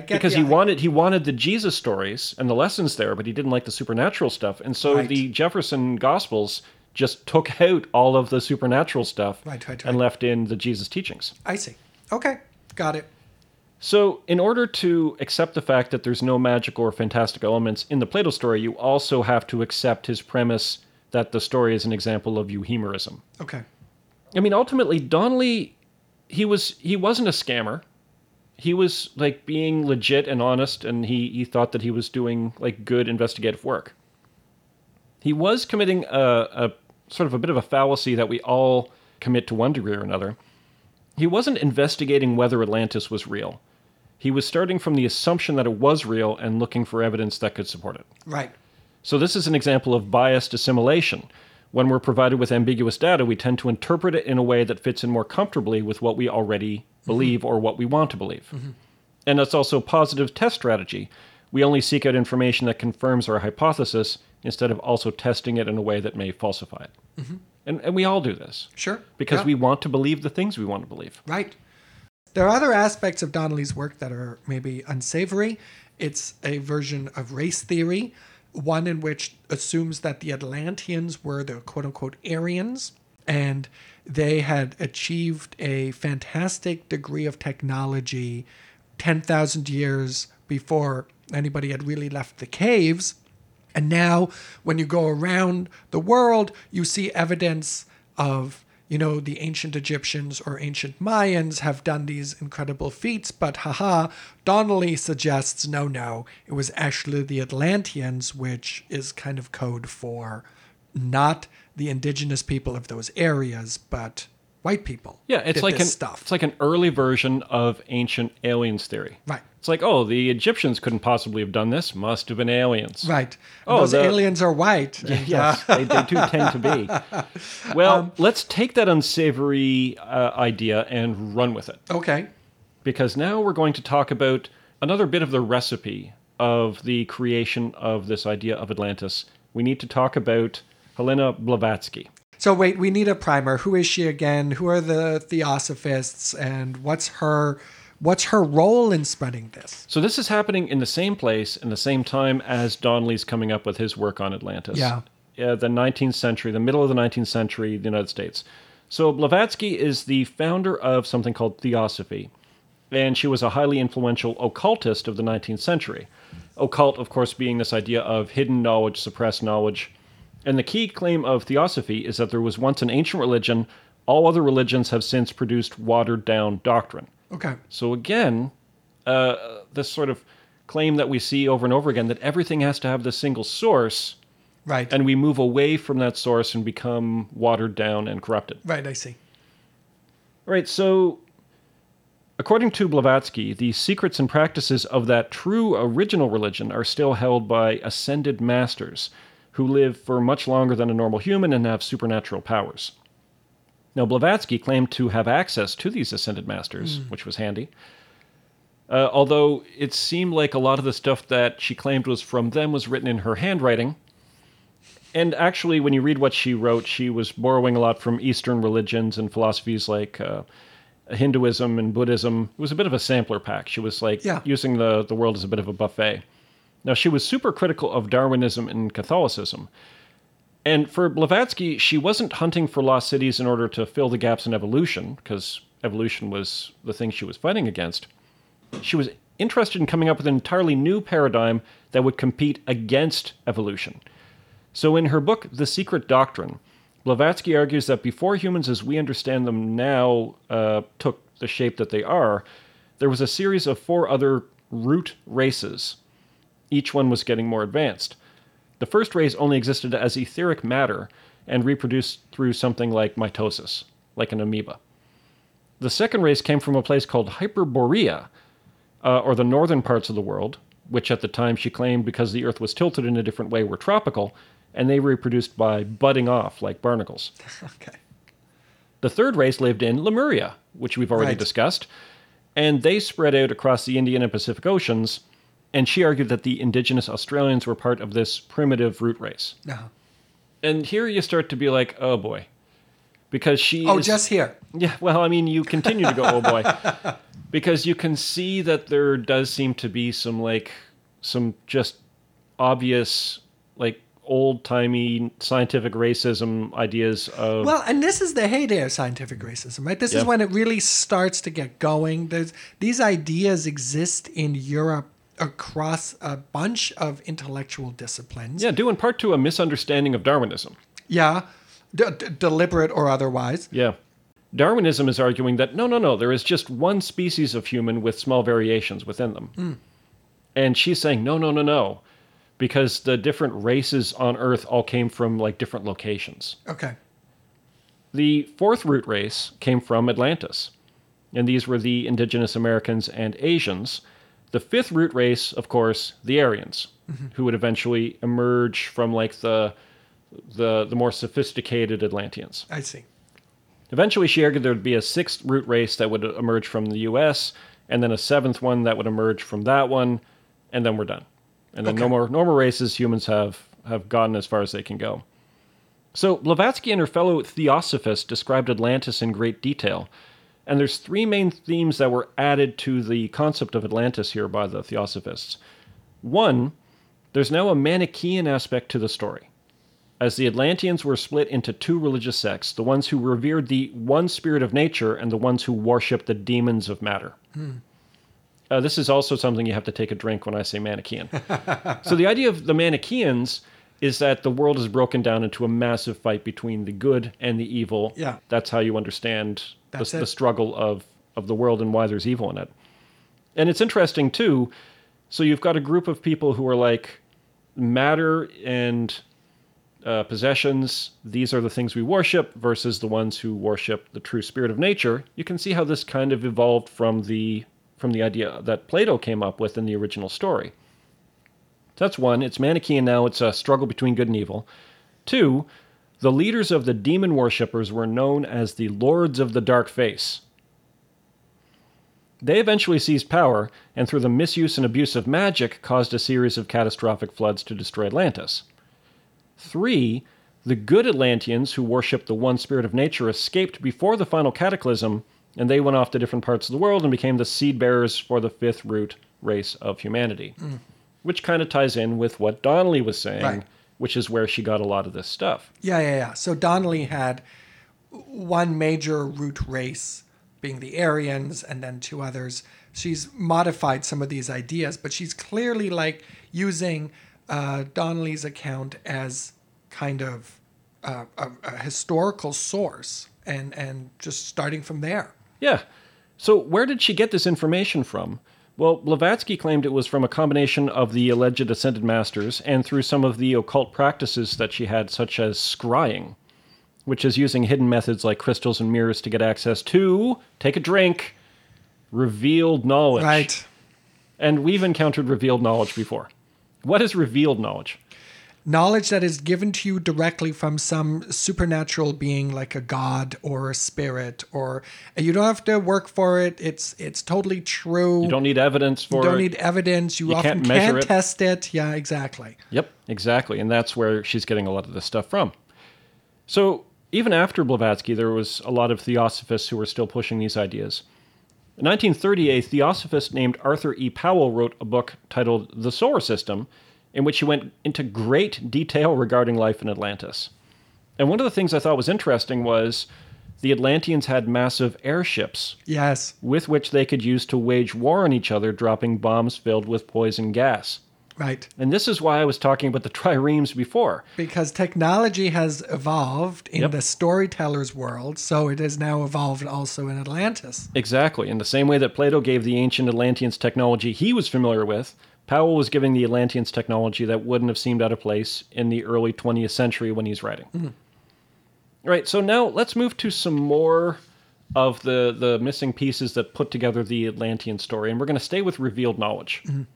get because he wanted the Jesus stories and the lessons there, but he didn't like the supernatural stuff. And so the Jefferson Gospels just took out all of the supernatural stuff and left in the Jesus teachings. I see. Okay. Got it. So in order to accept the fact that there's no magical or fantastic elements in the Plato story, you also have to accept his premise that the story is an example of euhemerism. Okay. I mean, ultimately, Donnelly, he wasn't a scammer. He was, like, being legit and honest, and he thought that he was doing, like, good investigative work. He was committing a sort of a bit of a fallacy that we all commit to one degree or another. He wasn't investigating whether Atlantis was real. He was starting from the assumption that it was real and looking for evidence that could support it. Right. So this is an example of biased assimilation. When we're provided with ambiguous data, we tend to interpret it in a way that fits in more comfortably with what we already believe or what we want to believe. Mm-hmm. And that's also a positive test strategy. We only seek out information that confirms our hypothesis instead of also testing it in a way that may falsify it. Mm-hmm. And we all do this. Sure. Because we want to believe the things we want to believe. Right. There are other aspects of Donnelly's work that are maybe unsavory. It's a version of race theory, one in which assumes that the Atlanteans were the quote-unquote Aryans, and they had achieved a fantastic degree of technology 10,000 years before anybody had really left the caves. And now when you go around the world, you see evidence of, you know, the ancient Egyptians or ancient Mayans have done these incredible feats, but haha, Donnelly suggests, no, it was actually the Atlanteans, which is kind of code for not the indigenous people of those areas, but white people. Yeah, it's like an early version of ancient aliens theory. Right. It's like, oh, the Egyptians couldn't possibly have done this. Must have been aliens. Right. Oh, those aliens are white. Yes, they do tend to be. Well, let's take that unsavory idea and run with it. Okay. Because now we're going to talk about another bit of the recipe of the creation of this idea of Atlantis. We need to talk about Helena Blavatsky. So wait, we need a primer. Who is she again? Who are the theosophists? And what's her role in spreading this? So this is happening in the same place, in the same time as Donnelly's coming up with his work on Atlantis. Yeah. The 19th century, the middle of the 19th century, the United States. So Blavatsky is the founder of something called Theosophy. And she was a highly influential occultist of the 19th century. Occult, of course, being this idea of hidden knowledge, suppressed knowledge. And the key claim of Theosophy is that there was once an ancient religion. All other religions have since produced watered-down doctrine. Okay. So again, this sort of claim that we see over and over again, that everything has to have the single source. Right. And we move away from that source and become watered down and corrupted. Right, I see. All right, so according to Blavatsky, the secrets and practices of that true original religion are still held by ascended masters who live for much longer than a normal human and have supernatural powers. Now, Blavatsky claimed to have access to these ascended masters, which was handy, although it seemed like a lot of the stuff that she claimed was from them was written in her handwriting. And actually, when you read what she wrote, she was borrowing a lot from Eastern religions and philosophies like Hinduism and Buddhism. It was a bit of a sampler pack. She was using the world as a bit of a buffet. Now, she was super critical of Darwinism and Catholicism. And for Blavatsky, she wasn't hunting for lost cities in order to fill the gaps in evolution, because evolution was the thing she was fighting against. She was interested in coming up with an entirely new paradigm that would compete against evolution. So in her book, The Secret Doctrine, Blavatsky argues that before humans as we understand them now took the shape that they are, there was a series of 4 other root races. Each one was getting more advanced. The first race only existed as etheric matter and reproduced through something like mitosis, like an amoeba. The second race came from a place called Hyperborea, or the northern parts of the world, which at the time she claimed, because the earth was tilted in a different way, were tropical, and they reproduced by budding off like barnacles. Okay. The third race lived in Lemuria, which we've already discussed, and they spread out across the Indian and Pacific Oceans. And she argued that the indigenous Australians were part of this primitive root race. Uh-huh. And here you start to be like, oh boy. Because she just here. Yeah, well, I mean, you continue to go, oh boy. Because you can see that there does seem to be some just obvious, old-timey scientific racism ideas of... Well, and this is the heyday of scientific racism, right? This is when it really starts to get going. These ideas exist in Europe across a bunch of intellectual disciplines. Yeah, due in part to a misunderstanding of Darwinism. Yeah, deliberate or otherwise. Yeah. Darwinism is arguing that, no, there is just one species of human with small variations within them. Mm. And she's saying, no, because the different races on Earth all came from, different locations. Okay. The fourth root race came from Atlantis, and these were the indigenous Americans and Asians. The fifth root race, of course, the Aryans, who would eventually emerge from the more sophisticated Atlanteans. I see. Eventually, she argued there would be a sixth root race that would emerge from the U.S., and then a seventh one that would emerge from that one, and then we're done. And then no more races. Humans have gotten as far as they can go. So Blavatsky and her fellow theosophists described Atlantis in great detail. And there's 3 main themes that were added to the concept of Atlantis here by the Theosophists. 1, there's now a Manichaean aspect to the story, as the Atlanteans were split into 2 religious sects, the ones who revered the one spirit of nature and the ones who worshipped the demons of matter. This is also something you have to take a drink when I say Manichaean. So the idea of the Manichaeans is that the world is broken down into a massive fight between the good and the evil. Yeah. That's how you understand the struggle of the world and why there's evil in it. And it's interesting, too. So you've got a group of people who are like, matter and possessions, these are the things we worship, versus the ones who worship the true spirit of nature. You can see how this kind of evolved from the idea that Plato came up with in the original story. That's one. It's Manichaean now. It's a struggle between good and evil. Two, the leaders of the demon worshippers were known as the Lords of the Dark Face. They eventually seized power, and through the misuse and abuse of magic, caused a series of catastrophic floods to destroy Atlantis. Three, the good Atlanteans who worshipped the one spirit of nature escaped before the final cataclysm, and they went off to different parts of the world and became the seed bearers for the fifth root race of humanity. Mm. Which kind of ties in with what Donnelly was saying, right, which is where she got a lot of this stuff. Yeah. So Donnelly had one major root race being the Aryans and then two others. She's modified some of these ideas, but she's clearly like using Donnelly's account as kind of a historical source and just starting from there. Yeah. So where did she get this information from? Well, Blavatsky claimed it was from a combination of the alleged ascended masters and through some of the occult practices that she had, such as scrying, which is using hidden methods like crystals and mirrors to get access to, take a drink, revealed knowledge. Right. And we've encountered revealed knowledge before. What is revealed knowledge? Knowledge that is given to you directly from some supernatural being like a god or a spirit, or you don't have to work for it. It's totally true. You don't need evidence for it. You don't need evidence. You often can't test it. Yeah, exactly. Yep, exactly. And that's where she's getting a lot of this stuff from. So even after Blavatsky, there was a lot of theosophists who were still pushing these ideas. In 1930, a theosophist named Arthur E. Powell wrote a book titled The Solar System, in which he went into great detail regarding life in Atlantis. And one of the things I thought was interesting was the Atlanteans had massive airships. Yes. With which they could use to wage war on each other, dropping bombs filled with poison gas. Right. And this is why I was talking about the triremes before. Because technology has evolved in the storyteller's world, so it has now evolved also in Atlantis. Exactly. In the same way that Plato gave the ancient Atlanteans technology he was familiar with, Powell was giving the Atlanteans technology that wouldn't have seemed out of place in the early 20th century when he's writing. Mm. Right, so now let's move to some more of the missing pieces that put together the Atlantean story, and we're going to stay with revealed knowledge. Mm.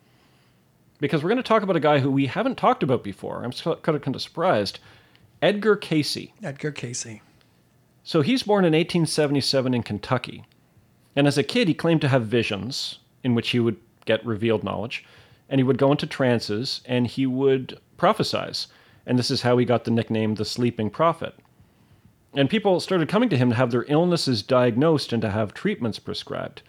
Because we're going to talk about a guy who we haven't talked about before. I'm kind of surprised. Edgar Cayce. Edgar Cayce. So he's born in 1877 in Kentucky. And as a kid, he claimed to have visions in which he would get revealed knowledge. And he would go into trances, and he would prophesize. And this is how he got the nickname, the Sleeping Prophet. And people started coming to him to have their illnesses diagnosed and to have treatments prescribed.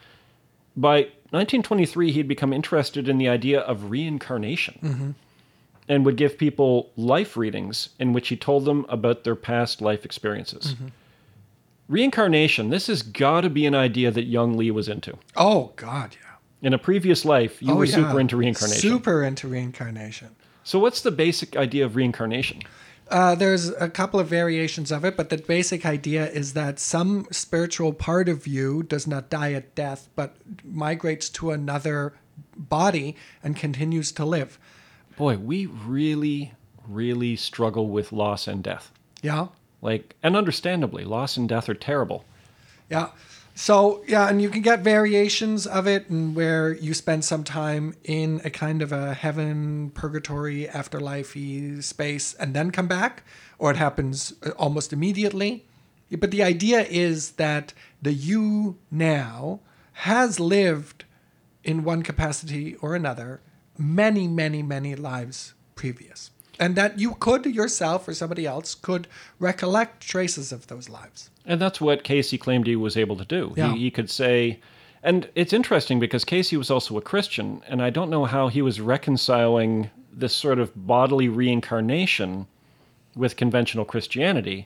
By 1923, he had become interested in the idea of reincarnation, mm-hmm, and would give people life readings in which he told them about their past life experiences. Mm-hmm. Reincarnation, this has got to be an idea that young Lee was into. Oh, God, yeah. In a previous life, you were super into reincarnation. Super into reincarnation. So what's the basic idea of reincarnation? There's a couple of variations of it, but the basic idea is that some spiritual part of you does not die at death, but migrates to another body and continues to live. Boy, we really, really struggle with loss and death. Yeah. And understandably, loss and death are terrible. Yeah. So, yeah, and you can get variations of it and where you spend some time in a kind of a heaven, purgatory, afterlife-y space and then come back, or it happens almost immediately. But the idea is that the you now has lived in one capacity or another many, many, many lives previous. And that you could yourself or somebody else could recollect traces of those lives. And that's what Cayce claimed he was able to do. Yeah. He could say, and it's interesting because Cayce was also a Christian, and I don't know how he was reconciling this sort of bodily reincarnation with conventional Christianity,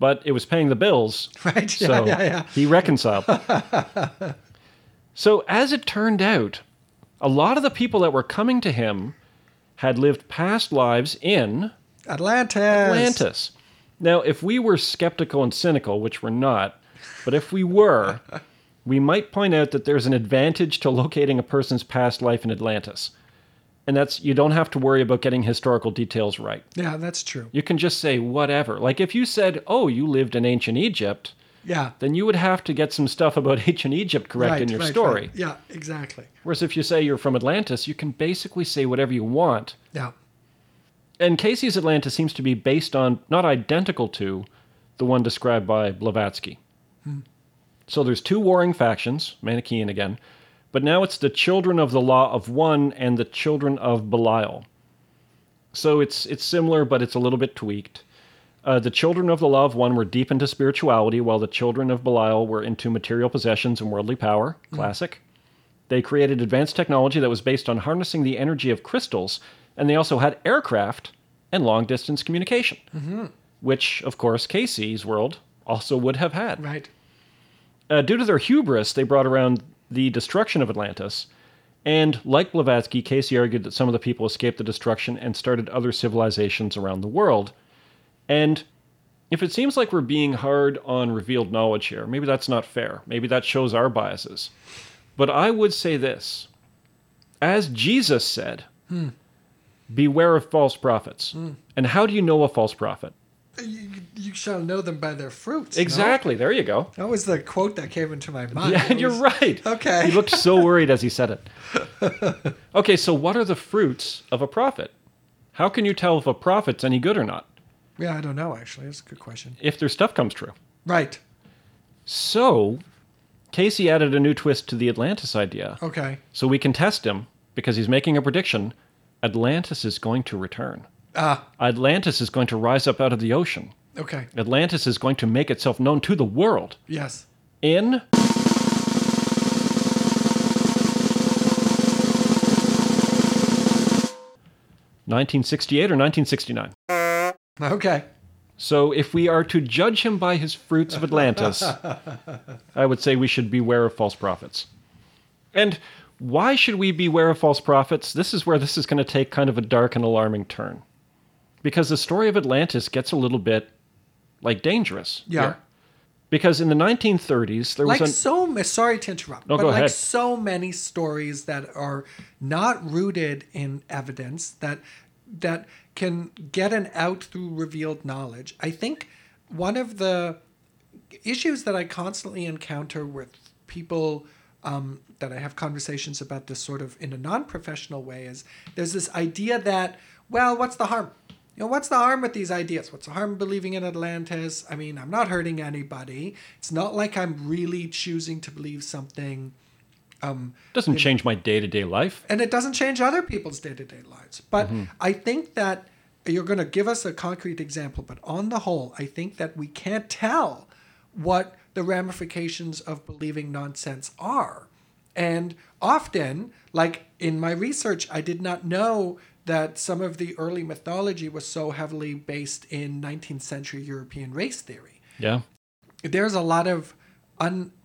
but it was paying the bills, right? So he reconciled. So as it turned out, a lot of the people that were coming to him had lived past lives in... Atlantis. Now, if we were skeptical and cynical, which we're not, but if we were, we might point out that there's an advantage to locating a person's past life in Atlantis. And that's, you don't have to worry about getting historical details right. Yeah, that's true. You can just say whatever. Like if you said, oh, you lived in ancient Egypt... Yeah. Then you would have to get some stuff about ancient Egypt correct in your story. Right. Yeah, exactly. Whereas if you say you're from Atlantis, you can basically say whatever you want. Yeah. And Cayce's Atlantis seems to be based on, not identical to, the one described by Blavatsky. Hmm. So there's two warring factions, Manichaean again, but now it's the children of the law of one and the children of Belial. So it's similar, but it's a little bit tweaked. The children of the law of one were deep into spirituality, while the children of Belial were into material possessions and worldly power. Classic. They created advanced technology that was based on harnessing the energy of crystals, and they also had aircraft and long-distance communication, which, of course, Cayce's world also would have had. Right. Due to their hubris, they brought around the destruction of Atlantis, and like Blavatsky, Cayce argued that some of the people escaped the destruction and started other civilizations around the world. And if it seems like we're being hard on revealed knowledge here, maybe that's not fair. Maybe that shows our biases. But I would say this. As Jesus said, beware of false prophets. And how do you know a false prophet? You shall know them by their fruits. Exactly. No? There you go. That was the quote that came into my mind. Yeah, you're right. Okay. He looked so worried as he said it. Okay, so what are the fruits of a prophet? How can you tell if a prophet's any good or not? Yeah, I don't know, actually. That's a good question. If their stuff comes true. Right. So, Cayce added a new twist to the Atlantis idea. Okay. So we can test him, because he's making a prediction. Atlantis is going to return. Ah. Atlantis is going to rise up out of the ocean. Okay. Atlantis is going to make itself known to the world. Yes. In... ...1968 or 1969. Okay. So if we are to judge him by his fruits of Atlantis, I would say we should beware of false prophets. And why should we beware of false prophets? This is where this is going to take kind of a dark and alarming turn. Because the story of Atlantis gets a little bit, like, dangerous. Yeah. Here. Because in the 1930s, there was... Sorry to interrupt. No, but go ahead. Like so many stories that are not rooted in evidence that can get an out through revealed knowledge. I think one of the issues that I constantly encounter with people that I have conversations about this sort of in a non-professional way is there's this idea that, well, what's the harm? You know, what's the harm with these ideas? What's the harm in believing in Atlantis? I mean, I'm not hurting anybody. It's not like I'm really choosing to believe something. It doesn't change my day-to-day life. And it doesn't change other people's day-to-day lives. But I think that you're going to give us a concrete example. But on the whole, I think that we can't tell what the ramifications of believing nonsense are. And often, like in my research, I did not know that some of the early mythology was so heavily based in 19th century European race theory. Yeah. There's a lot of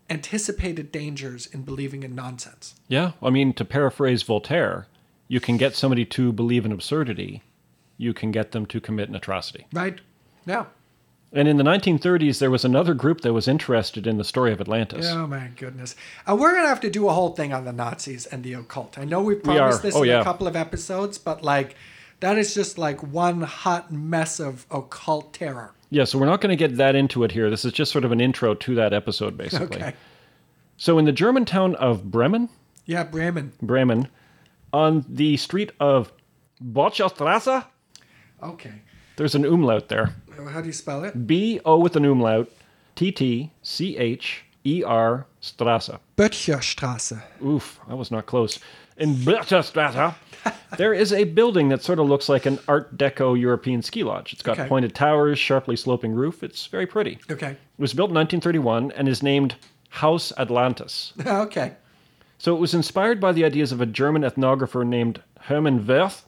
anticipated dangers in believing in nonsense. Yeah. I mean, to paraphrase Voltaire, you can get somebody to believe in absurdity. You can get them to commit an atrocity. Right. Yeah. And in the 1930s, there was another group that was interested in the story of Atlantis. Oh, my goodness. We're going to have to do a whole thing on the Nazis and the occult. I know we promised this in a couple of episodes, but like that is just like one hot mess of occult terror. Yeah, so we're not going to get that into it here. This is just sort of an intro to that episode, basically. Okay. So in the German town of Bremen... Yeah, Bremen. On the street of Böttcherstrasse... Okay. There's an umlaut there. How do you spell it? B-O with an umlaut. T-T-C-H-E-R Strasse. Böttcherstrasse. Oof, that was not close. In Böttcherstrasse, there is a building that sort of looks like an Art Deco European ski lodge. It's got pointed towers, sharply sloping roof. It's very pretty. Okay. It was built in 1931 and is named Haus Atlantis. Okay. So it was inspired by the ideas of a German ethnographer named Hermann Wirth.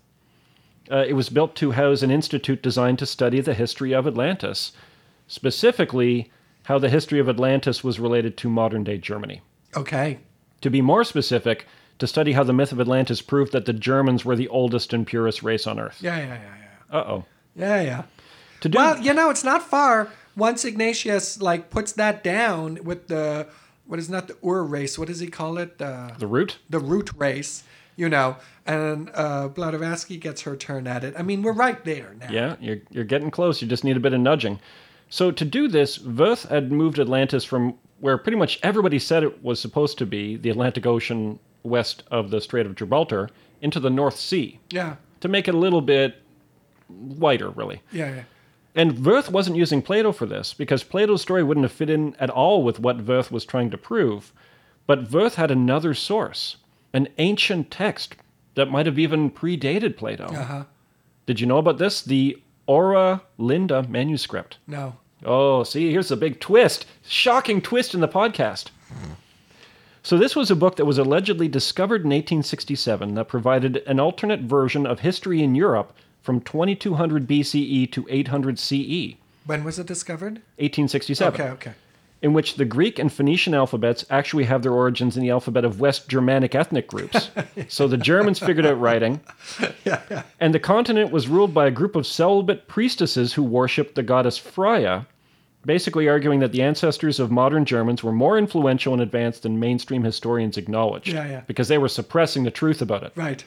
It was built to house an institute designed to study the history of Atlantis, specifically how the history of Atlantis was related to modern-day Germany. Okay. To be more specific, to study how the myth of Atlantis proved that the Germans were the oldest and purest race on Earth. Yeah. Uh-oh. Yeah. Well, you know, it's not far. Once Ignatius, like, puts that down with the... What is not the Ur race? What does he call it? The root? The root race, you know. And Blavatsky gets her turn at it. I mean, we're right there now. Yeah, you're getting close. You just need a bit of nudging. So to do this, Wirth had moved Atlantis from where pretty much everybody said it was supposed to be, the Atlantic Ocean west of the Strait of Gibraltar, into the North Sea. Yeah. To make it a little bit wider, really. Yeah. And Wirth wasn't using Plato for this, because Plato's story wouldn't have fit in at all with what Wirth was trying to prove. But Wirth had another source, an ancient text that might have even predated Plato. Uh-huh. Did you know about this? The Ora Linda manuscript. No. Oh, see, here's the big twist. Shocking twist in the podcast. So this was a book that was allegedly discovered in 1867 that provided an alternate version of history in Europe from 2200 BCE to 800 CE. When was it discovered? 1867. Okay. In which the Greek and Phoenician alphabets actually have their origins in the alphabet of West Germanic ethnic groups. So the Germans figured out writing. Yeah. And the continent was ruled by a group of celibate priestesses who worshipped the goddess Freya, basically arguing that the ancestors of modern Germans were more influential and advanced than mainstream historians acknowledged. Yeah. Because they were suppressing the truth about it. Right.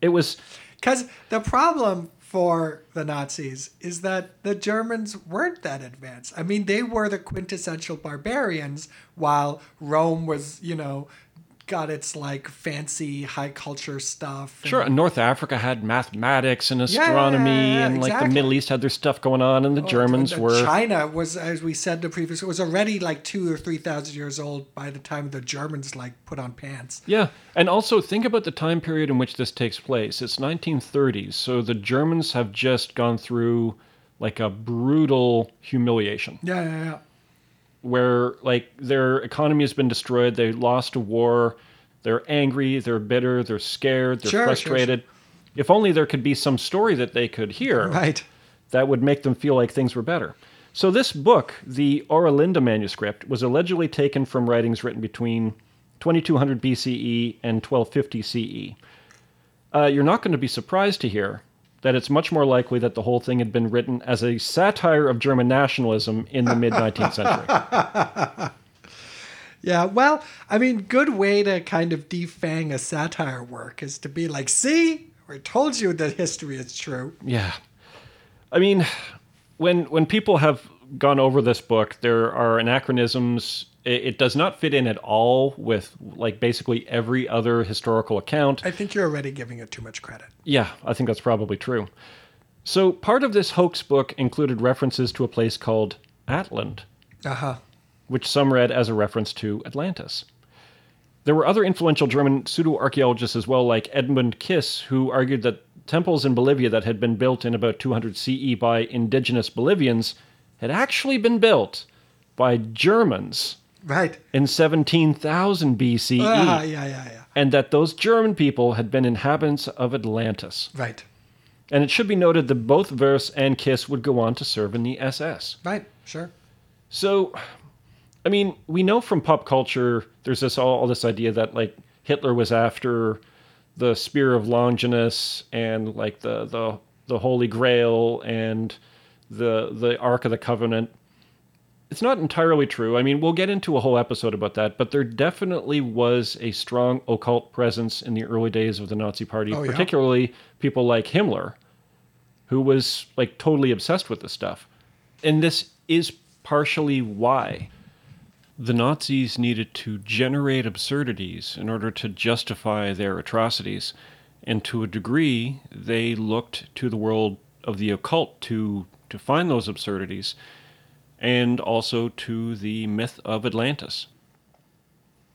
It was... Because the problem for the Nazis is that the Germans weren't that advanced. I mean, they were the quintessential barbarians, while Rome was, you know, got its, like, fancy high culture stuff. And... Sure, North Africa had mathematics and astronomy, and, like, exactly. The Middle East had their stuff going on, and the Germans were... China was, as we said the previous, it was already, like, 2,000 or 3,000 years old by the time the Germans, like, put on pants. Yeah, and also think about the time period in which this takes place. It's 1930s, so the Germans have just gone through, like, a brutal humiliation. Yeah. Where, like, their economy has been destroyed, they lost a war, they're angry, they're bitter, they're scared, they're frustrated. Sure. If only there could be some story that they could hear that would make them feel like things were better. So this book, the Ora Linda manuscript, was allegedly taken from writings written between 2200 BCE and 1250 CE. You're not going to be surprised to hear that it's much more likely that the whole thing had been written as a satire of German nationalism in the mid-19th century. Yeah, well, I mean, good way to kind of defang a satire work is to be like, see, I told you that history is true. Yeah. I mean, when people have gone over this book, there are anachronisms. It does not fit in at all with, like, basically every other historical account. I think you're already giving it too much credit. Yeah, I think that's probably true. So part of this hoax book included references to a place called Atland, which some read as a reference to Atlantis. There were other influential German pseudo-archaeologists as well, like Edmund Kiss, who argued that temples in Bolivia that had been built in about 200 CE by indigenous Bolivians had actually been built by Germans... Right. In 17,000 BCE. Yeah. And that those German people had been inhabitants of Atlantis. Right. And it should be noted that both Wirth and Kiss would go on to serve in the SS. Right, sure. So, I mean, we know from pop culture, there's this all this idea that, like, Hitler was after the Spear of Longinus and, like, the Holy Grail and the Ark of the Covenant. It's not entirely true. I mean, we'll get into a whole episode about that, but there definitely was a strong occult presence in the early days of the Nazi Party, particularly people like Himmler, who was, like, totally obsessed with this stuff. And this is partially why the Nazis needed to generate absurdities in order to justify their atrocities. And to a degree, they looked to the world of the occult to find those absurdities, and also to the myth of Atlantis.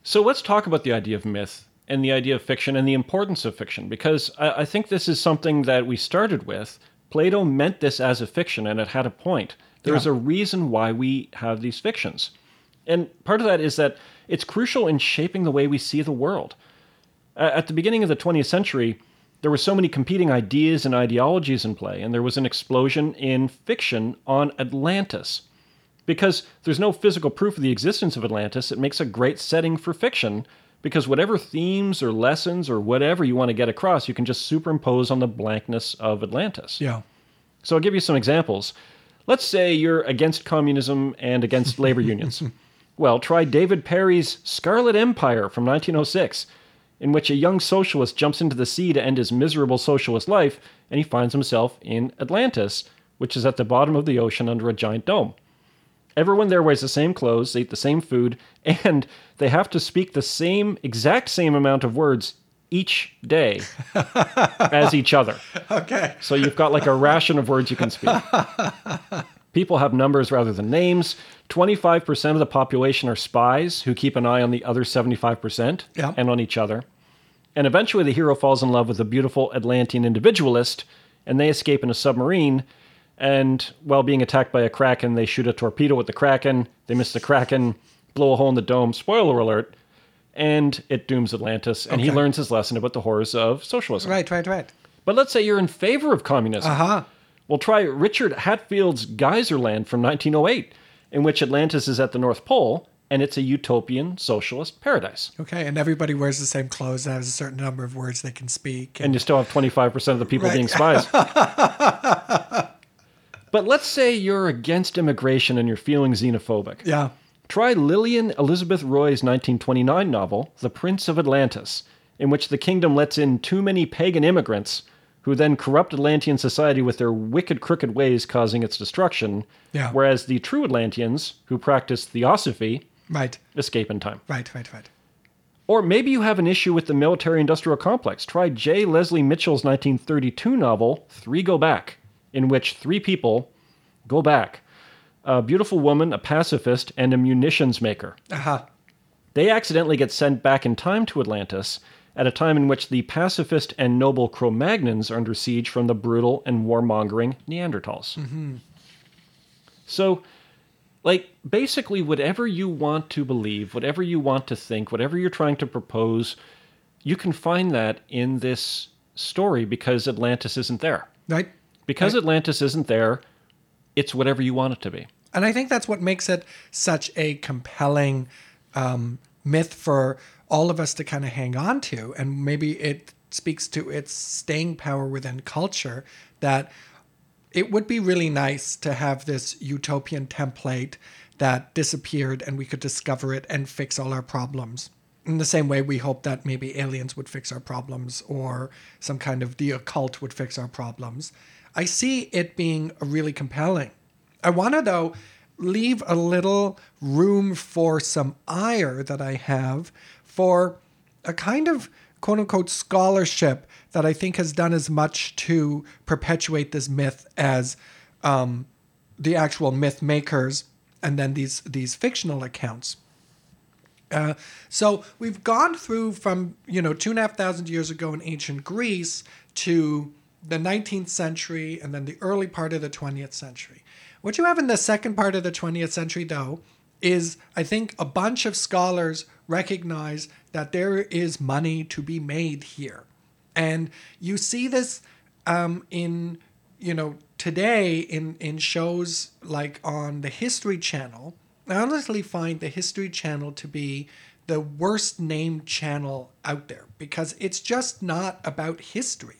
So let's talk about the idea of myth and the idea of fiction and the importance of fiction, because I think this is something that we started with. Plato meant this as a fiction, and it had a point. There's a reason why we have these fictions. And part of that is that it's crucial in shaping the way we see the world. At the beginning of the 20th century, there were so many competing ideas and ideologies in play, and there was an explosion in fiction on Atlantis. Because there's no physical proof of the existence of Atlantis, it makes a great setting for fiction, because whatever themes or lessons or whatever you want to get across, you can just superimpose on the blankness of Atlantis. Yeah. So I'll give you some examples. Let's say you're against communism and against labor unions. Well, try David Perry's Scarlet Empire from 1906, in which a young socialist jumps into the sea to end his miserable socialist life, and he finds himself in Atlantis, which is at the bottom of the ocean under a giant dome. Everyone there wears the same clothes, they eat the same food, and they have to speak the exact same amount of words each day as each other. Okay. So you've got like a ration of words you can speak. People have numbers rather than names. 25% of the population are spies who keep an eye on the other 75% and on each other. And eventually the hero falls in love with a beautiful Atlantean individualist, and they escape in a submarine. And while being attacked by a kraken, they shoot a torpedo at the kraken. They miss the kraken, blow a hole in the dome, spoiler alert, and it dooms Atlantis. And he learns his lesson about the horrors of socialism. Right. But let's say you're in favor of communism. Uh-huh. Well, try Richard Hatfield's Geyserland from 1908, in which Atlantis is at the North Pole, and it's a utopian socialist paradise. Okay, and everybody wears the same clothes and has a certain number of words they can speak. And you still have 25% of the people being spies. But let's say you're against immigration and you're feeling xenophobic. Yeah. Try Lillian Elizabeth Roy's 1929 novel, The Prince of Atlantis, in which the kingdom lets in too many pagan immigrants who then corrupt Atlantean society with their wicked, crooked ways, causing its destruction. Yeah. Whereas the true Atlanteans, who practice Theosophy, escape in time. Right. Or maybe you have an issue with the military-industrial complex. Try J. Leslie Mitchell's 1932 novel, Three Go Back, in which three people go back. A beautiful woman, a pacifist, and a munitions maker. Uh-huh. They accidentally get sent back in time to Atlantis at a time in which the pacifist and noble Cro-Magnons are under siege from the brutal and warmongering Neanderthals. Mm-hmm. So, basically whatever you want to believe, whatever you want to think, whatever you're trying to propose, you can find that in this story because Atlantis isn't there. Right. Because Atlantis isn't there, it's whatever you want it to be. And I think that's what makes it such a compelling myth for all of us to kind of hang on to. And maybe it speaks to its staying power within culture, that it would be really nice to have this utopian template that disappeared and we could discover it and fix all our problems. In the same way, we hope that maybe aliens would fix our problems or some kind of the occult would fix our problems. I see it being really compelling. I want to, though, leave a little room for some ire that I have for a kind of quote-unquote scholarship that I think has done as much to perpetuate this myth as the actual myth makers and then these fictional accounts. So we've gone through from, 2,500 years ago in ancient Greece to the 19th century and then the early part of the 20th century. What you have in the second part of the 20th century, though, is I think a bunch of scholars recognize that there is money to be made here. And you see this today in shows like on the History Channel. I honestly find the History Channel to be the worst named channel out there because it's just not about history.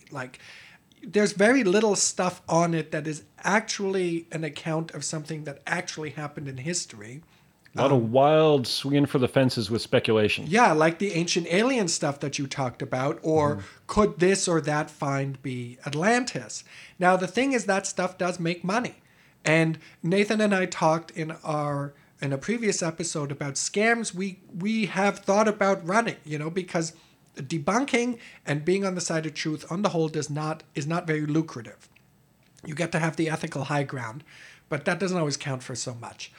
There's very little stuff on it that is actually an account of something that actually happened in history. A lot of wild swinging for the fences with speculation. Yeah, like the ancient alien stuff that you talked about, or could this or that find be Atlantis? Now, the thing is that stuff does make money. And Nathan and I talked in a previous episode about scams we have thought about running, because debunking and being on the side of truth on the whole is not very lucrative. You get to have the ethical high ground, but that doesn't always count for so much.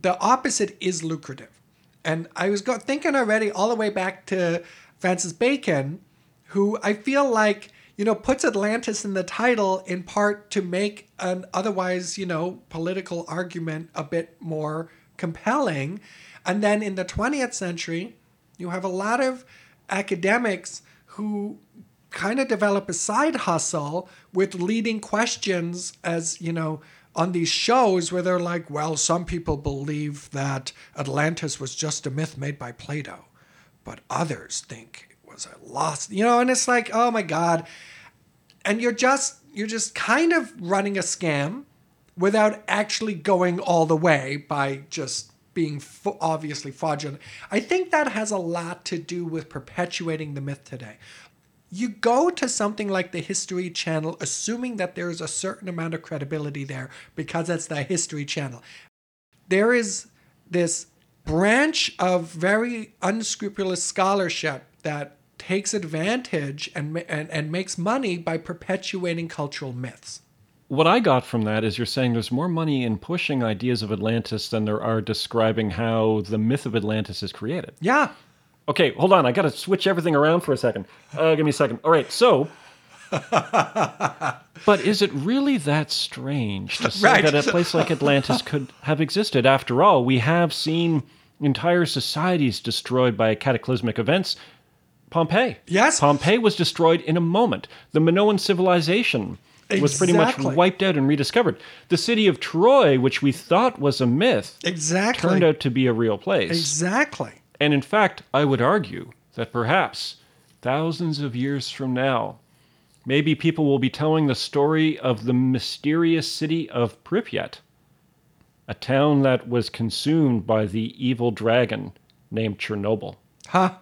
The opposite is lucrative. And I was thinking already all the way back to Francis Bacon, who I feel like, puts Atlantis in the title in part to make an otherwise, political argument a bit more compelling. And then in the 20th century, you have a lot of academics who kind of develop a side hustle with leading questions as, you know, on these shows where they're like, well, some people believe that Atlantis was just a myth made by Plato, but others think it was a lost, you know, and it's like, oh my God. And you're just kind of running a scam without actually going all the way by just being obviously fraudulent. I think that has a lot to do with perpetuating the myth today. You go to something like the History Channel assuming that there is a certain amount of credibility there because it's the History Channel. There is this branch of very unscrupulous scholarship that takes advantage and makes money by perpetuating cultural myths. What I got from that is you're saying there's more money in pushing ideas of Atlantis than there are describing how the myth of Atlantis is created. Yeah. Okay, hold on. I got to switch everything around for a second. Give me a second. All right, so... But is it really that strange to say that a place like Atlantis could have existed? After all, we have seen entire societies destroyed by cataclysmic events. Pompeii. Yes. Pompeii was destroyed in a moment. The Minoan civilization... was pretty much wiped out and rediscovered. The city of Troy, which we thought was a myth, turned out to be a real place. Exactly. And in fact, I would argue that perhaps thousands of years from now, maybe people will be telling the story of the mysterious city of Pripyat, a town that was consumed by the evil dragon named Chernobyl. Huh?